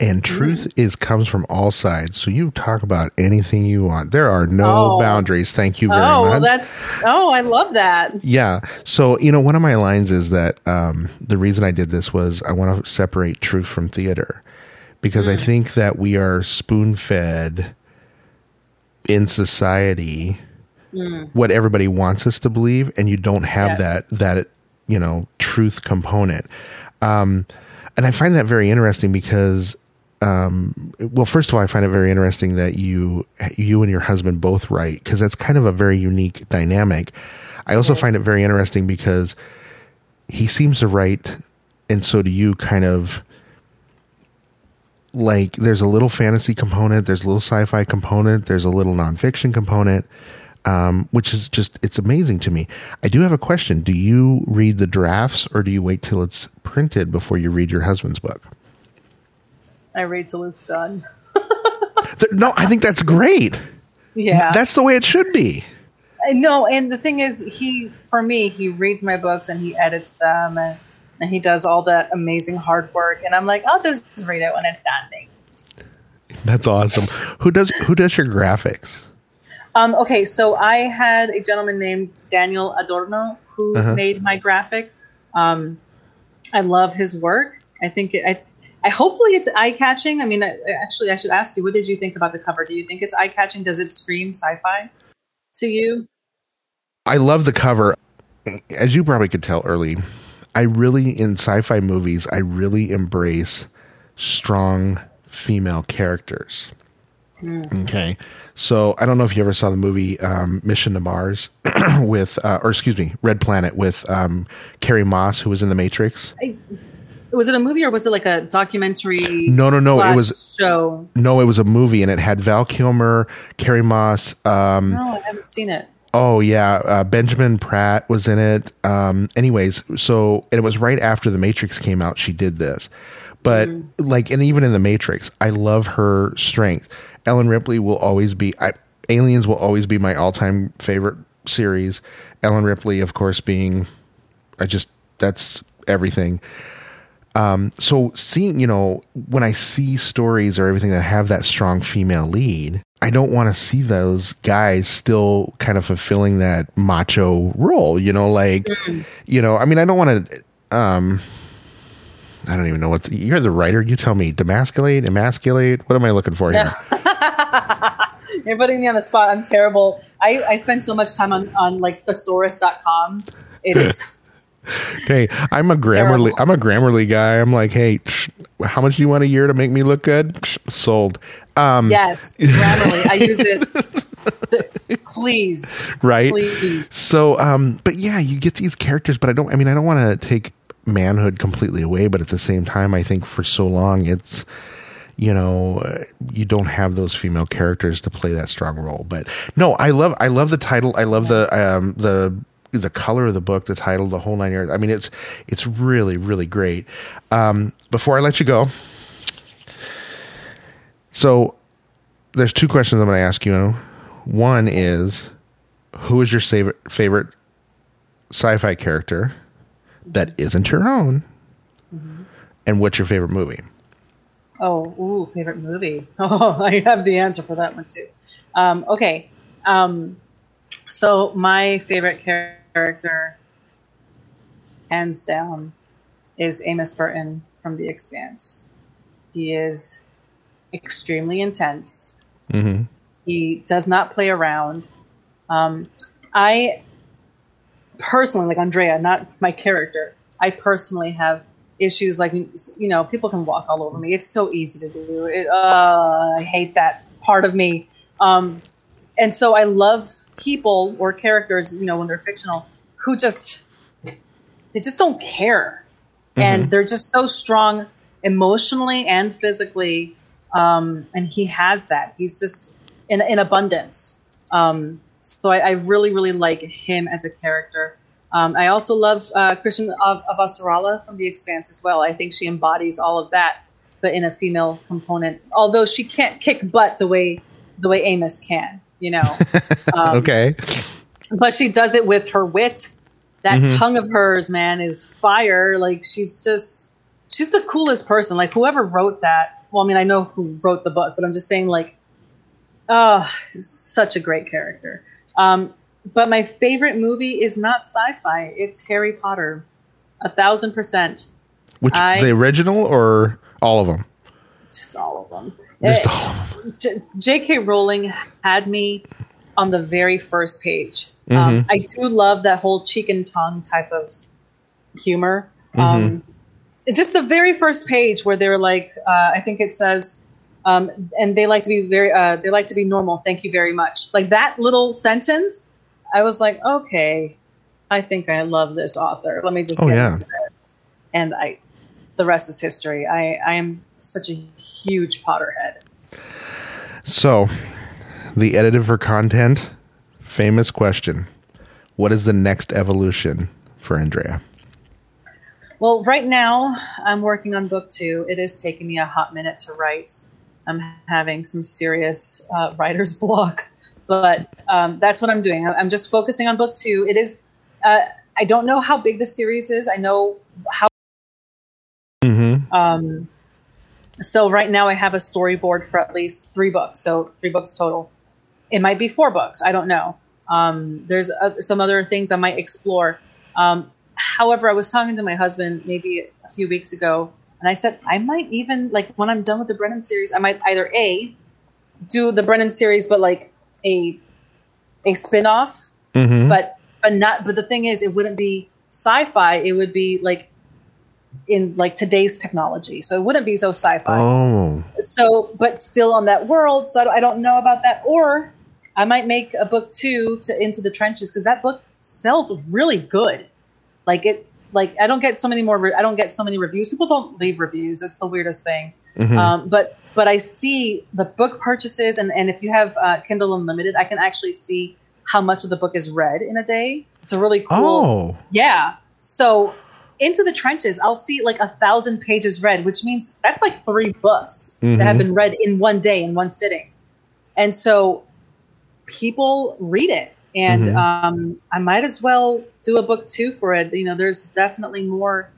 and truth mm. is comes from all sides. So you talk about anything you want. There are no oh. boundaries. Thank you very oh, much. Oh, that's oh, I love that. Yeah. So you know, one of my lines is that um, the reason I did this was I want to separate truth from theater, because mm. I think that we are spoon-fed in society mm. what everybody wants us to believe, and you don't have yes. that that. It, you know, truth component. Um, and I find that very interesting because, um, well, first of all, I find it very interesting that you, you and your husband both write, because that's kind of a very unique dynamic. I also yes. find it very interesting because he seems to write, and so do you, kind of like there's a little fantasy component, there's a little sci-fi component, there's a little nonfiction component. Um, which is just, it's amazing to me. I do have a question. Do you read the drafts, or do you wait till it's printed before you read your husband's book? I read till it's done. No, I think that's great. Yeah. That's the way it should be. No, and the thing is, he, for me, he reads my books and he edits them, and, and he does all that amazing hard work. And I'm like, I'll just read it when it's done. Thanks. That's awesome. Who does, who does your graphics? Um, okay, so I had a gentleman named Daniel Adorno who uh-huh. made my graphic. Um, I love his work. I think it, I, I hopefully it's eye catching. I mean, I, actually, I should ask you, what did you think about the cover? Do you think it's eye catching? Does it scream sci-fi to you? I love the cover. As you probably could tell early, I really in sci-fi movies, I really embrace strong female characters. Okay, so I don't know if you ever saw the movie um, Mission to Mars with, uh, or excuse me, Red Planet with um, Carrie Moss, who was in The Matrix. I, was it a movie or was it like a documentary? No, no, no. It was show. No, it was a movie, and it had Val Kilmer, Carrie Moss. Um, no, I haven't seen it. Oh yeah, uh, Benjamin Pratt was in it. Um, anyways, so and it was right after The Matrix came out. She did this, but mm. like, and even in The Matrix, I love her strength. Ellen Ripley will always be, I, Aliens will always be my all-time favorite series. Ellen Ripley, of course, being, I just, that's everything. Um, so seeing, you know, when I see stories or everything that have that strong female lead, I don't want to see those guys still kind of fulfilling that macho role, you know, like, you know, I mean, I don't want to, um, I don't even know what, the, you're the writer, you tell me, demasculate, emasculate, what am I looking for here? You're putting me on the spot. I'm terrible. I, I spend so much time on, on like thesaurus dot com. It's okay. I'm a Grammarly. I'm a Grammarly guy. I'm like, hey, tsh, how much do you want a year to make me look good? Tsh, sold. Um, yes. Grammarly. I use it. The, please. Right. Please. So, um, but yeah, you get these characters, but I don't, I mean, I don't want to take manhood completely away, but at the same time, I think for so long it's, you know, you don't have those female characters to play that strong role. But no, I love I love the title. I love the um, the the color of the book, the title, the whole nine yards. I mean, it's it's really, really great. Um, before I let you go, so there's two questions I'm going to ask you. One is, who is your favorite favorite sci-fi character that isn't your own? Mm-hmm. And what's your favorite movie? Oh, ooh, favorite movie. Oh, I have the answer for that one too. Um, okay. Um, so my favorite character, hands down, is Amos Burton from The Expanse. He is extremely intense. Mm-hmm. He does not play around. Um, I personally, like Andrea, not my character, I personally have issues like, you know, people can walk all over me. It's so easy to do. It, uh, I hate that part of me. Um, and so I love people or characters, you know, when they're fictional, who just, they just don't care. Mm-hmm. And they're just so strong emotionally and physically. Um, and he has that. He's just in, in abundance. Um, so I, I really, really like him as a character. Um, I also love uh, Christian Avasarala from The Expanse as well. I think she embodies all of that, but in a female component. Although she can't kick butt the way the way Amos can, you know. Um, okay. But she does it with her wit. That mm-hmm. tongue of hers, man, is fire. Like she's just, she's the coolest person. Like whoever wrote that. Well, I mean, I know who wrote the book, but I'm just saying, like, oh, such a great character. Um, But my favorite movie is not sci-fi. It's Harry Potter, a thousand percent. Which I, the original or all of them? Just all of them. Just it, all of them. J- J.K. Rowling had me on the very first page. Mm-hmm. Um, I do love that whole cheek and tongue type of humor. Mm-hmm. Um, just the very first page where they were like, uh, I think it says. Um, and they like to be very. Uh, they like to be normal. Thank you very much. Like that little sentence. I was like, okay, I think I love this author. Let me just oh, get yeah. into this. And I, the rest is history. I, I am such a huge Potterhead. So, the edited for content, famous question. What is the next evolution for Andrea? Well, right now, I'm working on book two. It is taking me a hot minute to write. I'm having some serious uh, writer's block. But um, that's what I'm doing. I'm just focusing on book two. It is, uh, I don't know how big the series is. I know how. Mm-hmm. Um, so right now I have a storyboard for at least three books. So three books total. It might be four books. I don't know. Um, there's uh, some other things I might explore. Um, however, I was talking to my husband maybe a few weeks ago, and I said, I might even, like when I'm done with the Brennan series, I might either A, do the Brennan series, but like, a a spin-off mm-hmm. but but not but the thing is it wouldn't be sci-fi, it would be like in like today's technology, so it wouldn't be so sci-fi oh. so but still on that world. So I don't know about that, or I might make a book two to Into the Trenches, because that book sells really good. Like it like I don't get so many more re- I don't get so many reviews. People don't leave reviews. It's the weirdest thing. Mm-hmm. Um, but but I see the book purchases, and, and if you have uh, Kindle Unlimited, I can actually see how much of the book is read in a day. It's a really cool. Oh. Yeah. So Into the Trenches, I'll see like a thousand pages read, which means that's like three books mm-hmm. that have been read in one day, in one sitting. And so people read it, and mm-hmm. um, I might as well do a book two for it. You know, there's definitely more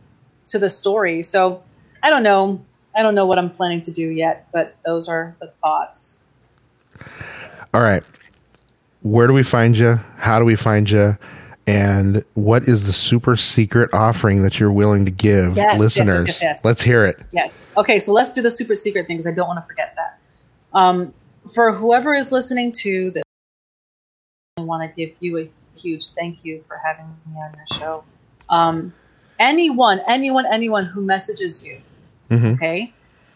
to the story. So I don't know. I don't know what I'm planning to do yet, but those are the thoughts. All right. Where do we find you? How do we find you? And what is the super secret offering that you're willing to give yes, listeners? Yes, yes, yes, yes. Let's hear it. Yes. Okay. So let's do the super secret thing, because I don't want to forget that. Um, for whoever is listening to this, I want to give you a huge thank you for having me on your show. Um, anyone, anyone, anyone who messages you, mm-hmm. Okay.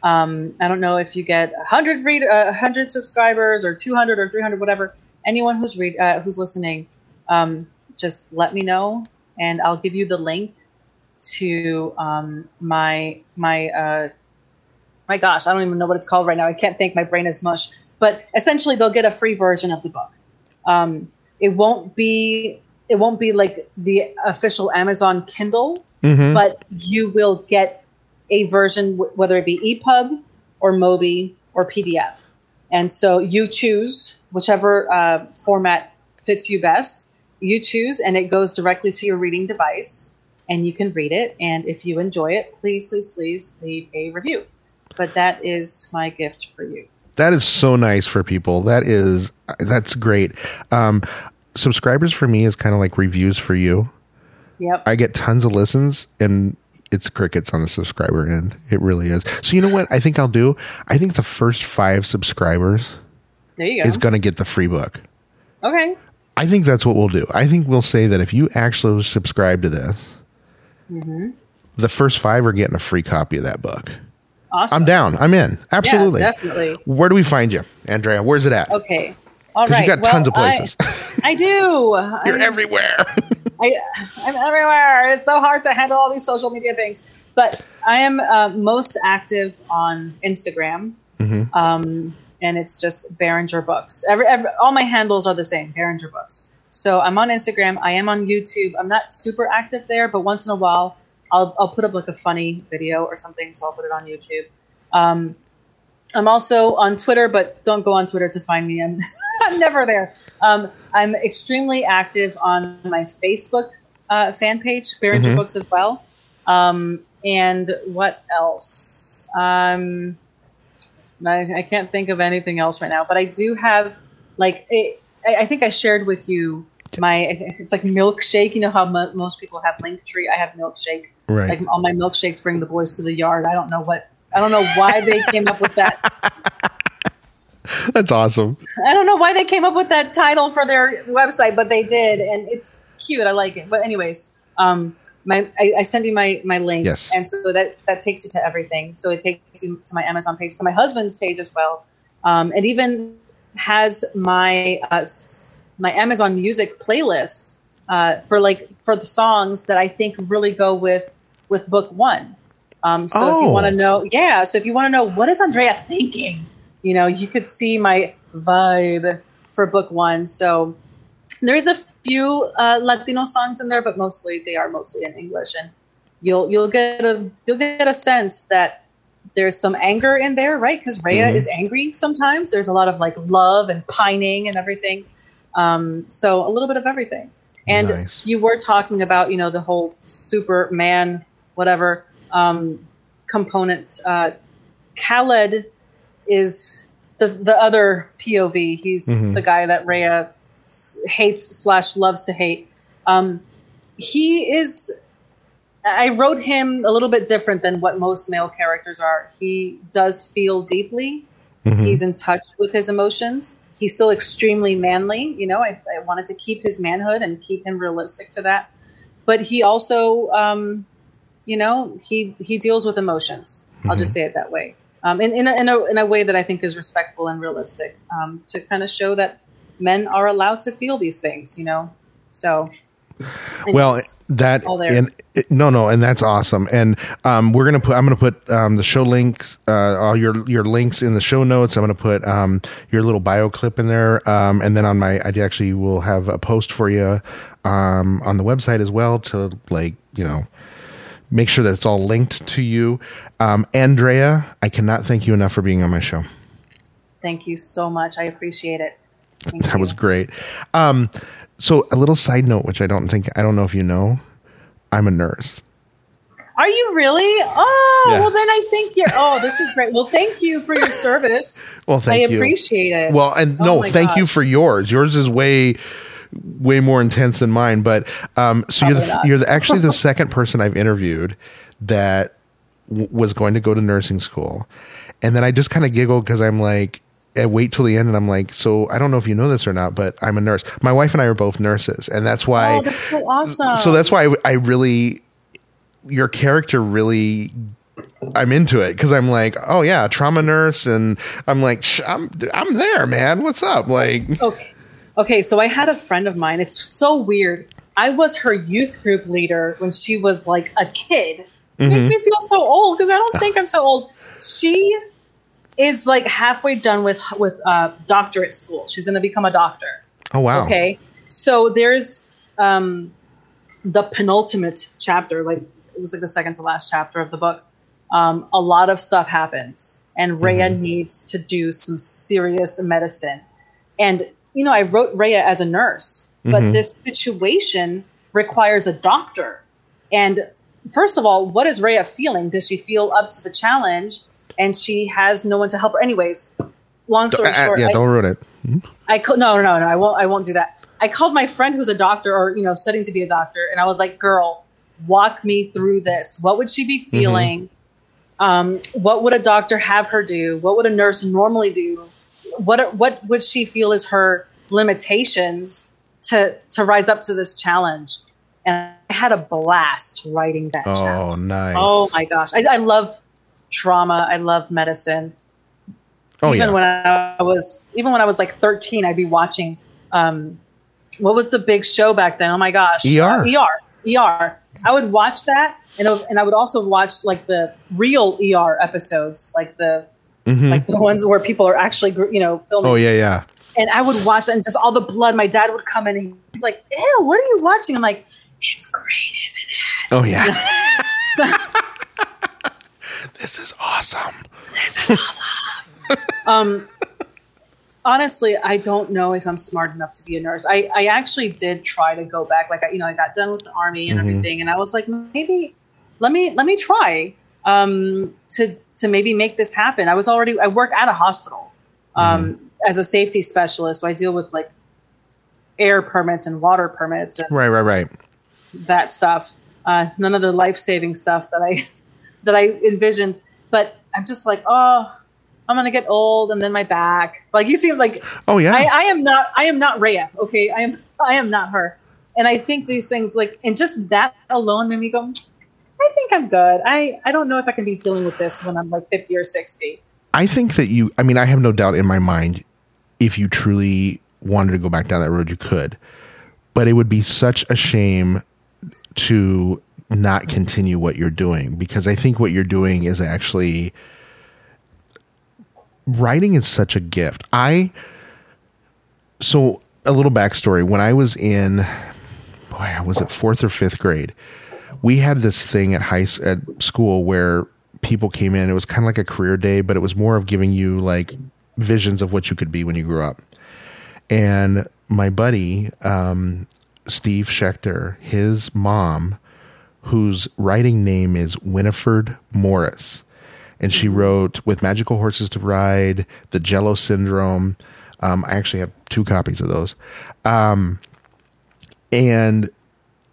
Um, I don't know if you get a hundred read, a uh, hundred subscribers or two hundred or three hundred, whatever, anyone who's read, uh, who's listening, um, just let me know, and I'll give you the link to, um, my, my, uh, my gosh, I don't even know what it's called right now. I can't think. My brain is mush. But essentially, they'll get a free version of the book. Um, it won't be it won't be like the official Amazon Kindle, mm-hmm. but you will get a version, whether it be EPUB or Mobi or P D F. And so you choose whichever uh, format fits you best. You choose, and it goes directly to your reading device, and you can read it. And if you enjoy it, please, please, please leave a review. But that is my gift for you. That is so nice for people. That is, that's great. Um, subscribers for me is kind of like reviews for you. Yep. I get tons of listens, and it's crickets on the subscriber end. It really is. So you know what I think I'll do? I think the first five subscribers there you go. is going to get the free book. Okay. I think that's what we'll do. I think we'll say that if you actually subscribe to this, mm-hmm. the first five are getting a free copy of that book. Awesome. I'm down. I'm in. Absolutely. Yeah, definitely. Where do we find you, Andrea? Where's it at? Okay. All right. Because you've got well, tons of places. I, I do. You're I, everywhere. I, I'm everywhere. It's so hard to handle all these social media things. But I am uh, most active on Instagram. Mm-hmm. Um, and it's just Berringer Books. Every, every, all my handles are the same, Berringer Books. So I'm on Instagram. I am on YouTube. I'm not super active there, but once in a while, I'll I'll put up like a funny video or something, so I'll put it on YouTube. Um, I'm also on Twitter, but don't go on Twitter to find me. I'm I'm never there. Um, I'm extremely active on my Facebook uh, fan page, Berringer mm-hmm. Books as well. Um, and what else? Um, I, I can't think of anything else right now, but I do have like it, I, I think I shared with you my it's like Milkshake. You know how mo- most people have Linktree. I have Milkshake. Right. Like all my milkshakes bring the boys to the yard. I don't know what, I don't know why they came up with that. That's awesome. I don't know why they came up with that title for their website, but they did. And it's cute. I like it. But anyways, um, my, I, I send you my, my link. Yes. And so that, that takes you to everything. So it takes you to my Amazon page, to my husband's page as well. Um, it even has my, uh, my Amazon Music playlist, uh, for like, for the songs that I think really go with, with book one. Um, so oh. if you want to know, yeah. So if you want to know what is Andrea thinking, you know, you could see my vibe for book one. So there is a few uh, Latino songs in there, but mostly they are mostly in English, and you'll you'll get a you'll get a sense that there's some anger in there, right? Because Rhea mm-hmm. is angry sometimes. There's a lot of like love and pining and everything. Um, so a little bit of everything. And nice. You were talking about, you know, the whole Superman, whatever, um, component. Uh, Khalid is the, the other P O V. He's mm-hmm. the guy that Rhea s- hates slash loves to hate. Um, he is, I wrote him a little bit different than what most male characters are. He does feel deeply. Mm-hmm. He's in touch with his emotions. He's still extremely manly. You know, I, I wanted to keep his manhood and keep him realistic to that. But he also, um, you know, he, he deals with emotions. Mm-hmm. I'll just say it that way. Um, in, in, a, in, a, in a way that I think is respectful and realistic, um, to kind of show that men are allowed to feel these things, you know? So... Well, that and no, no, and that's awesome. And um, we're gonna put. I'm gonna put um, the show links, uh, all your your links in the show notes. I'm gonna put um, your little bio clip in there, um, and then on my, I actually will have a post for you um, on the website as well to like you know make sure that it's all linked to you. Um, Andrea, I cannot thank you enough for being on my show. Thank you so much. I appreciate it. Thank that you. Was great. Um, So a little side note, which I don't think, I don't know if you know, I'm a nurse. Are you really? Oh, yeah. Well then I think you're, oh, this is great. Well, thank you for your service. Well, thank I you. I appreciate it. Well, and oh no, thank gosh. you for yours. Yours is way, way more intense than mine. But, um, so Probably you're the, not. you're the, actually the second person I've interviewed that w- was going to go to nursing school. And then I just kind of giggled cause I'm like, I wait till the end and I'm like, so I don't know if you know this or not, but I'm a nurse. My wife and I are both nurses. And that's why, oh, that's so awesome. So that's why I, I really, your character really, I'm into it. Cause I'm like, oh yeah, trauma nurse. And I'm like, I'm, I'm there, man. What's up? Like, okay. Okay. So I had a friend of mine. It's so weird. I was her youth group leader when she was like a kid. Mm-hmm. Makes me feel so old because I don't think I'm so old. She is like halfway done with with uh, doctorate school. She's going to become a doctor. Oh wow! Okay, so there's um, the penultimate chapter. Like it was like the second to last chapter of the book. Um, a lot of stuff happens, and Rhea mm-hmm. needs to do some serious medicine. And you know, I wrote Rhea as a nurse, but mm-hmm. this situation requires a doctor. And first of all, what is Rhea feeling? Does she feel up to the challenge? And she has no one to help her. Anyways, long story uh, short, yeah, I, don't ruin it. Mm-hmm. I co- no, no, no, no, I won't. I won't do that. I called my friend who's a doctor, or you know, studying to be a doctor, and I was like, "Girl, walk me through this. What would she be feeling? Mm-hmm. Um, what would a doctor have her do? What would a nurse normally do? What what would she feel is her limitations to to rise up to this challenge?" And I had a blast writing that. Oh, nice! Oh my gosh, I, I love. trauma. I love medicine. Oh, even yeah. when I was, even when I was like thirteen, I'd be watching, um, what was the big show back then? Oh my gosh. E R. Uh, E R. E R. I would watch that. And, and I would also watch like the real E R episodes, like the, mm-hmm. like the ones where people are actually, you know, filming. Oh yeah. Yeah. And I would watch that and just all the blood. My dad would come in and he's like, "Ew, what are you watching?" I'm like, "It's great, isn't it?" Oh yeah. This is awesome. This is awesome. um, honestly, I don't know if I'm smart enough to be a nurse. I, I actually did try to go back. Like, I, you know, I got done with the army and mm-hmm. everything. And I was like, maybe let me, let me try um, to, to maybe make this happen. I was already, I work at a hospital um, mm-hmm. as a safety specialist. So I deal with like air permits and water permits. And right, right, right. That stuff. Uh, none of the life-saving stuff that I... that I envisioned, but I'm just like, oh, I'm going to get old. And then my back, like you seem like, oh yeah, I, I am not, I am not Rhea. Okay. I am, I am not her. And I think these things like, and just that alone made me go, I think I'm good. I, I don't know if I can be dealing with this when I'm like fifty or sixty. I think that you, I mean, I have no doubt in my mind, if you truly wanted to go back down that road, you could, but it would be such a shame to not continue what you're doing, because I think what you're doing is actually writing is such a gift. I, so a little backstory, when I was in, boy, I was at fourth or fifth grade. We had this thing at high at school where people came in. It was kind of like a career day, but it was more of giving you like visions of what you could be when you grew up. And my buddy, um, Steve Schechter, his mom, whose writing name is Winifred Morris. And she wrote With Magical Horses to Ride, The Jello Syndrome. Um, I actually have two copies of those. Um, and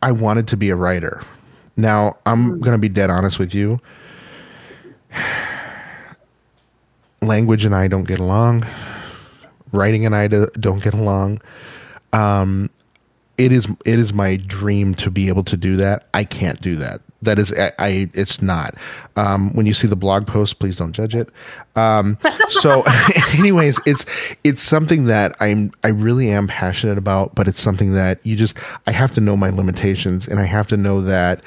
I wanted to be a writer. Now, I'm going to be dead honest with you. Language and I don't get along. Writing and I don't get along. Um, It is it is my dream to be able to do that. I can't do that. That is, I, I it's not. Um, when you see the blog post, please don't judge it. Um, so anyways, it's it's something that I'm I really am passionate about, but it's something that you just, I have to know my limitations, and I have to know that,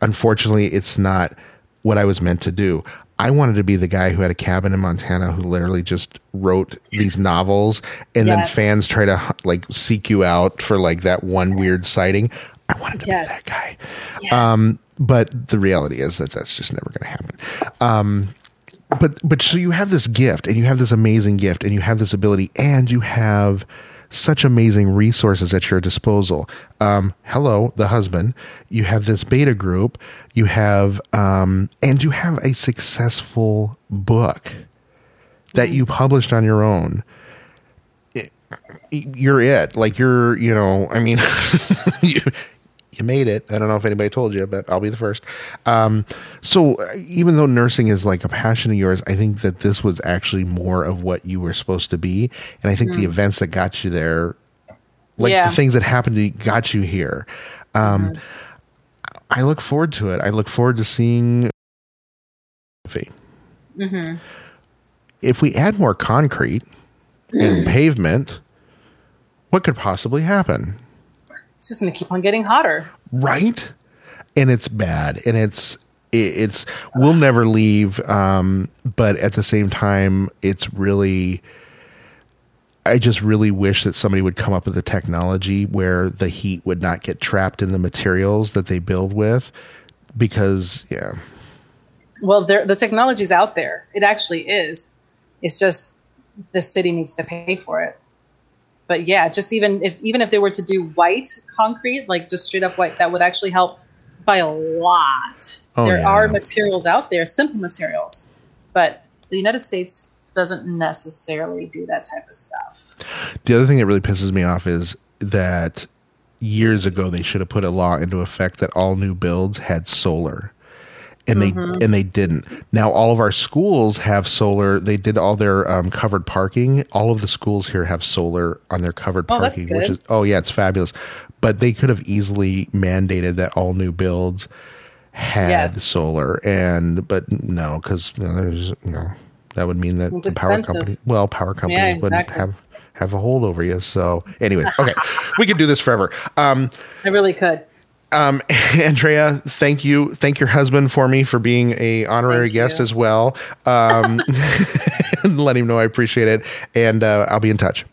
unfortunately, it's not what I was meant to do. I wanted to be the guy who had a cabin in Montana who literally just wrote these yes. novels, and yes. then fans try to like seek you out for like that one weird sighting. I wanted to yes. be that guy. Yes. Um, but the reality is that that's just never going to happen. Um, but, but so you have this gift, and you have this amazing gift, and you have this ability, and you have such amazing resources at your disposal. Um, hello, the husband. You have this beta group. You have, um, and you have a successful book that you published on your own. It, you're it. Like you're, you know, I mean, you, you made it. I don't know if anybody told you, but I'll be the first. Um, so even though nursing is like a passion of yours, I think that this was actually more of what you were supposed to be. And I think mm-hmm. the events that got you there, like yeah. the things that happened to you, got you here. Um, mm-hmm. I look forward to it. I look forward to seeing. Mm-hmm. If we add more concrete and pavement, what could possibly happen? It's just going to keep on getting hotter. Right? And it's bad. And it's it's we'll never leave. Um, but at the same time, it's really, I just really wish that somebody would come up with a technology where the heat would not get trapped in the materials that they build with, because yeah. Well, there, the technology is out there. It actually is. It's just the city needs to pay for it. But yeah, just even if even if they were to do white concrete, like just straight up white, that would actually help by a lot. Oh, there yeah. are materials out there, simple materials, but the United States doesn't necessarily do that type of stuff. The other thing that really pisses me off is that years ago they should have put a law into effect that all new builds had solar. And they mm-hmm. and they didn't. Now all of our schools have solar. They did all their um, covered parking. All of the schools here have solar on their covered oh, parking, that's good. which is oh yeah, it's fabulous. But they could have easily mandated that all new builds had yes. solar, and but no, because you know, there's you know that would mean that it's the expensive. power company, well, power companies yeah, exactly. wouldn't have have a hold over you. So, anyways, okay, we could do this forever. Um, I really could. Um, Andrea, thank you. Thank your husband for me for being a honorary thank guest you. as well. Um, let him know I appreciate it. And uh, I'll be in touch.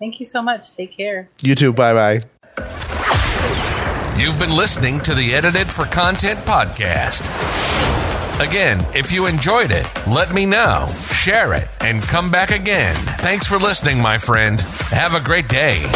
Thank you so much. Take care. You too. Bye-bye. You've been listening to the Edited for Content podcast. Again, if you enjoyed it, let me know, share it, and come back again. Thanks for listening, my friend. Have a great day.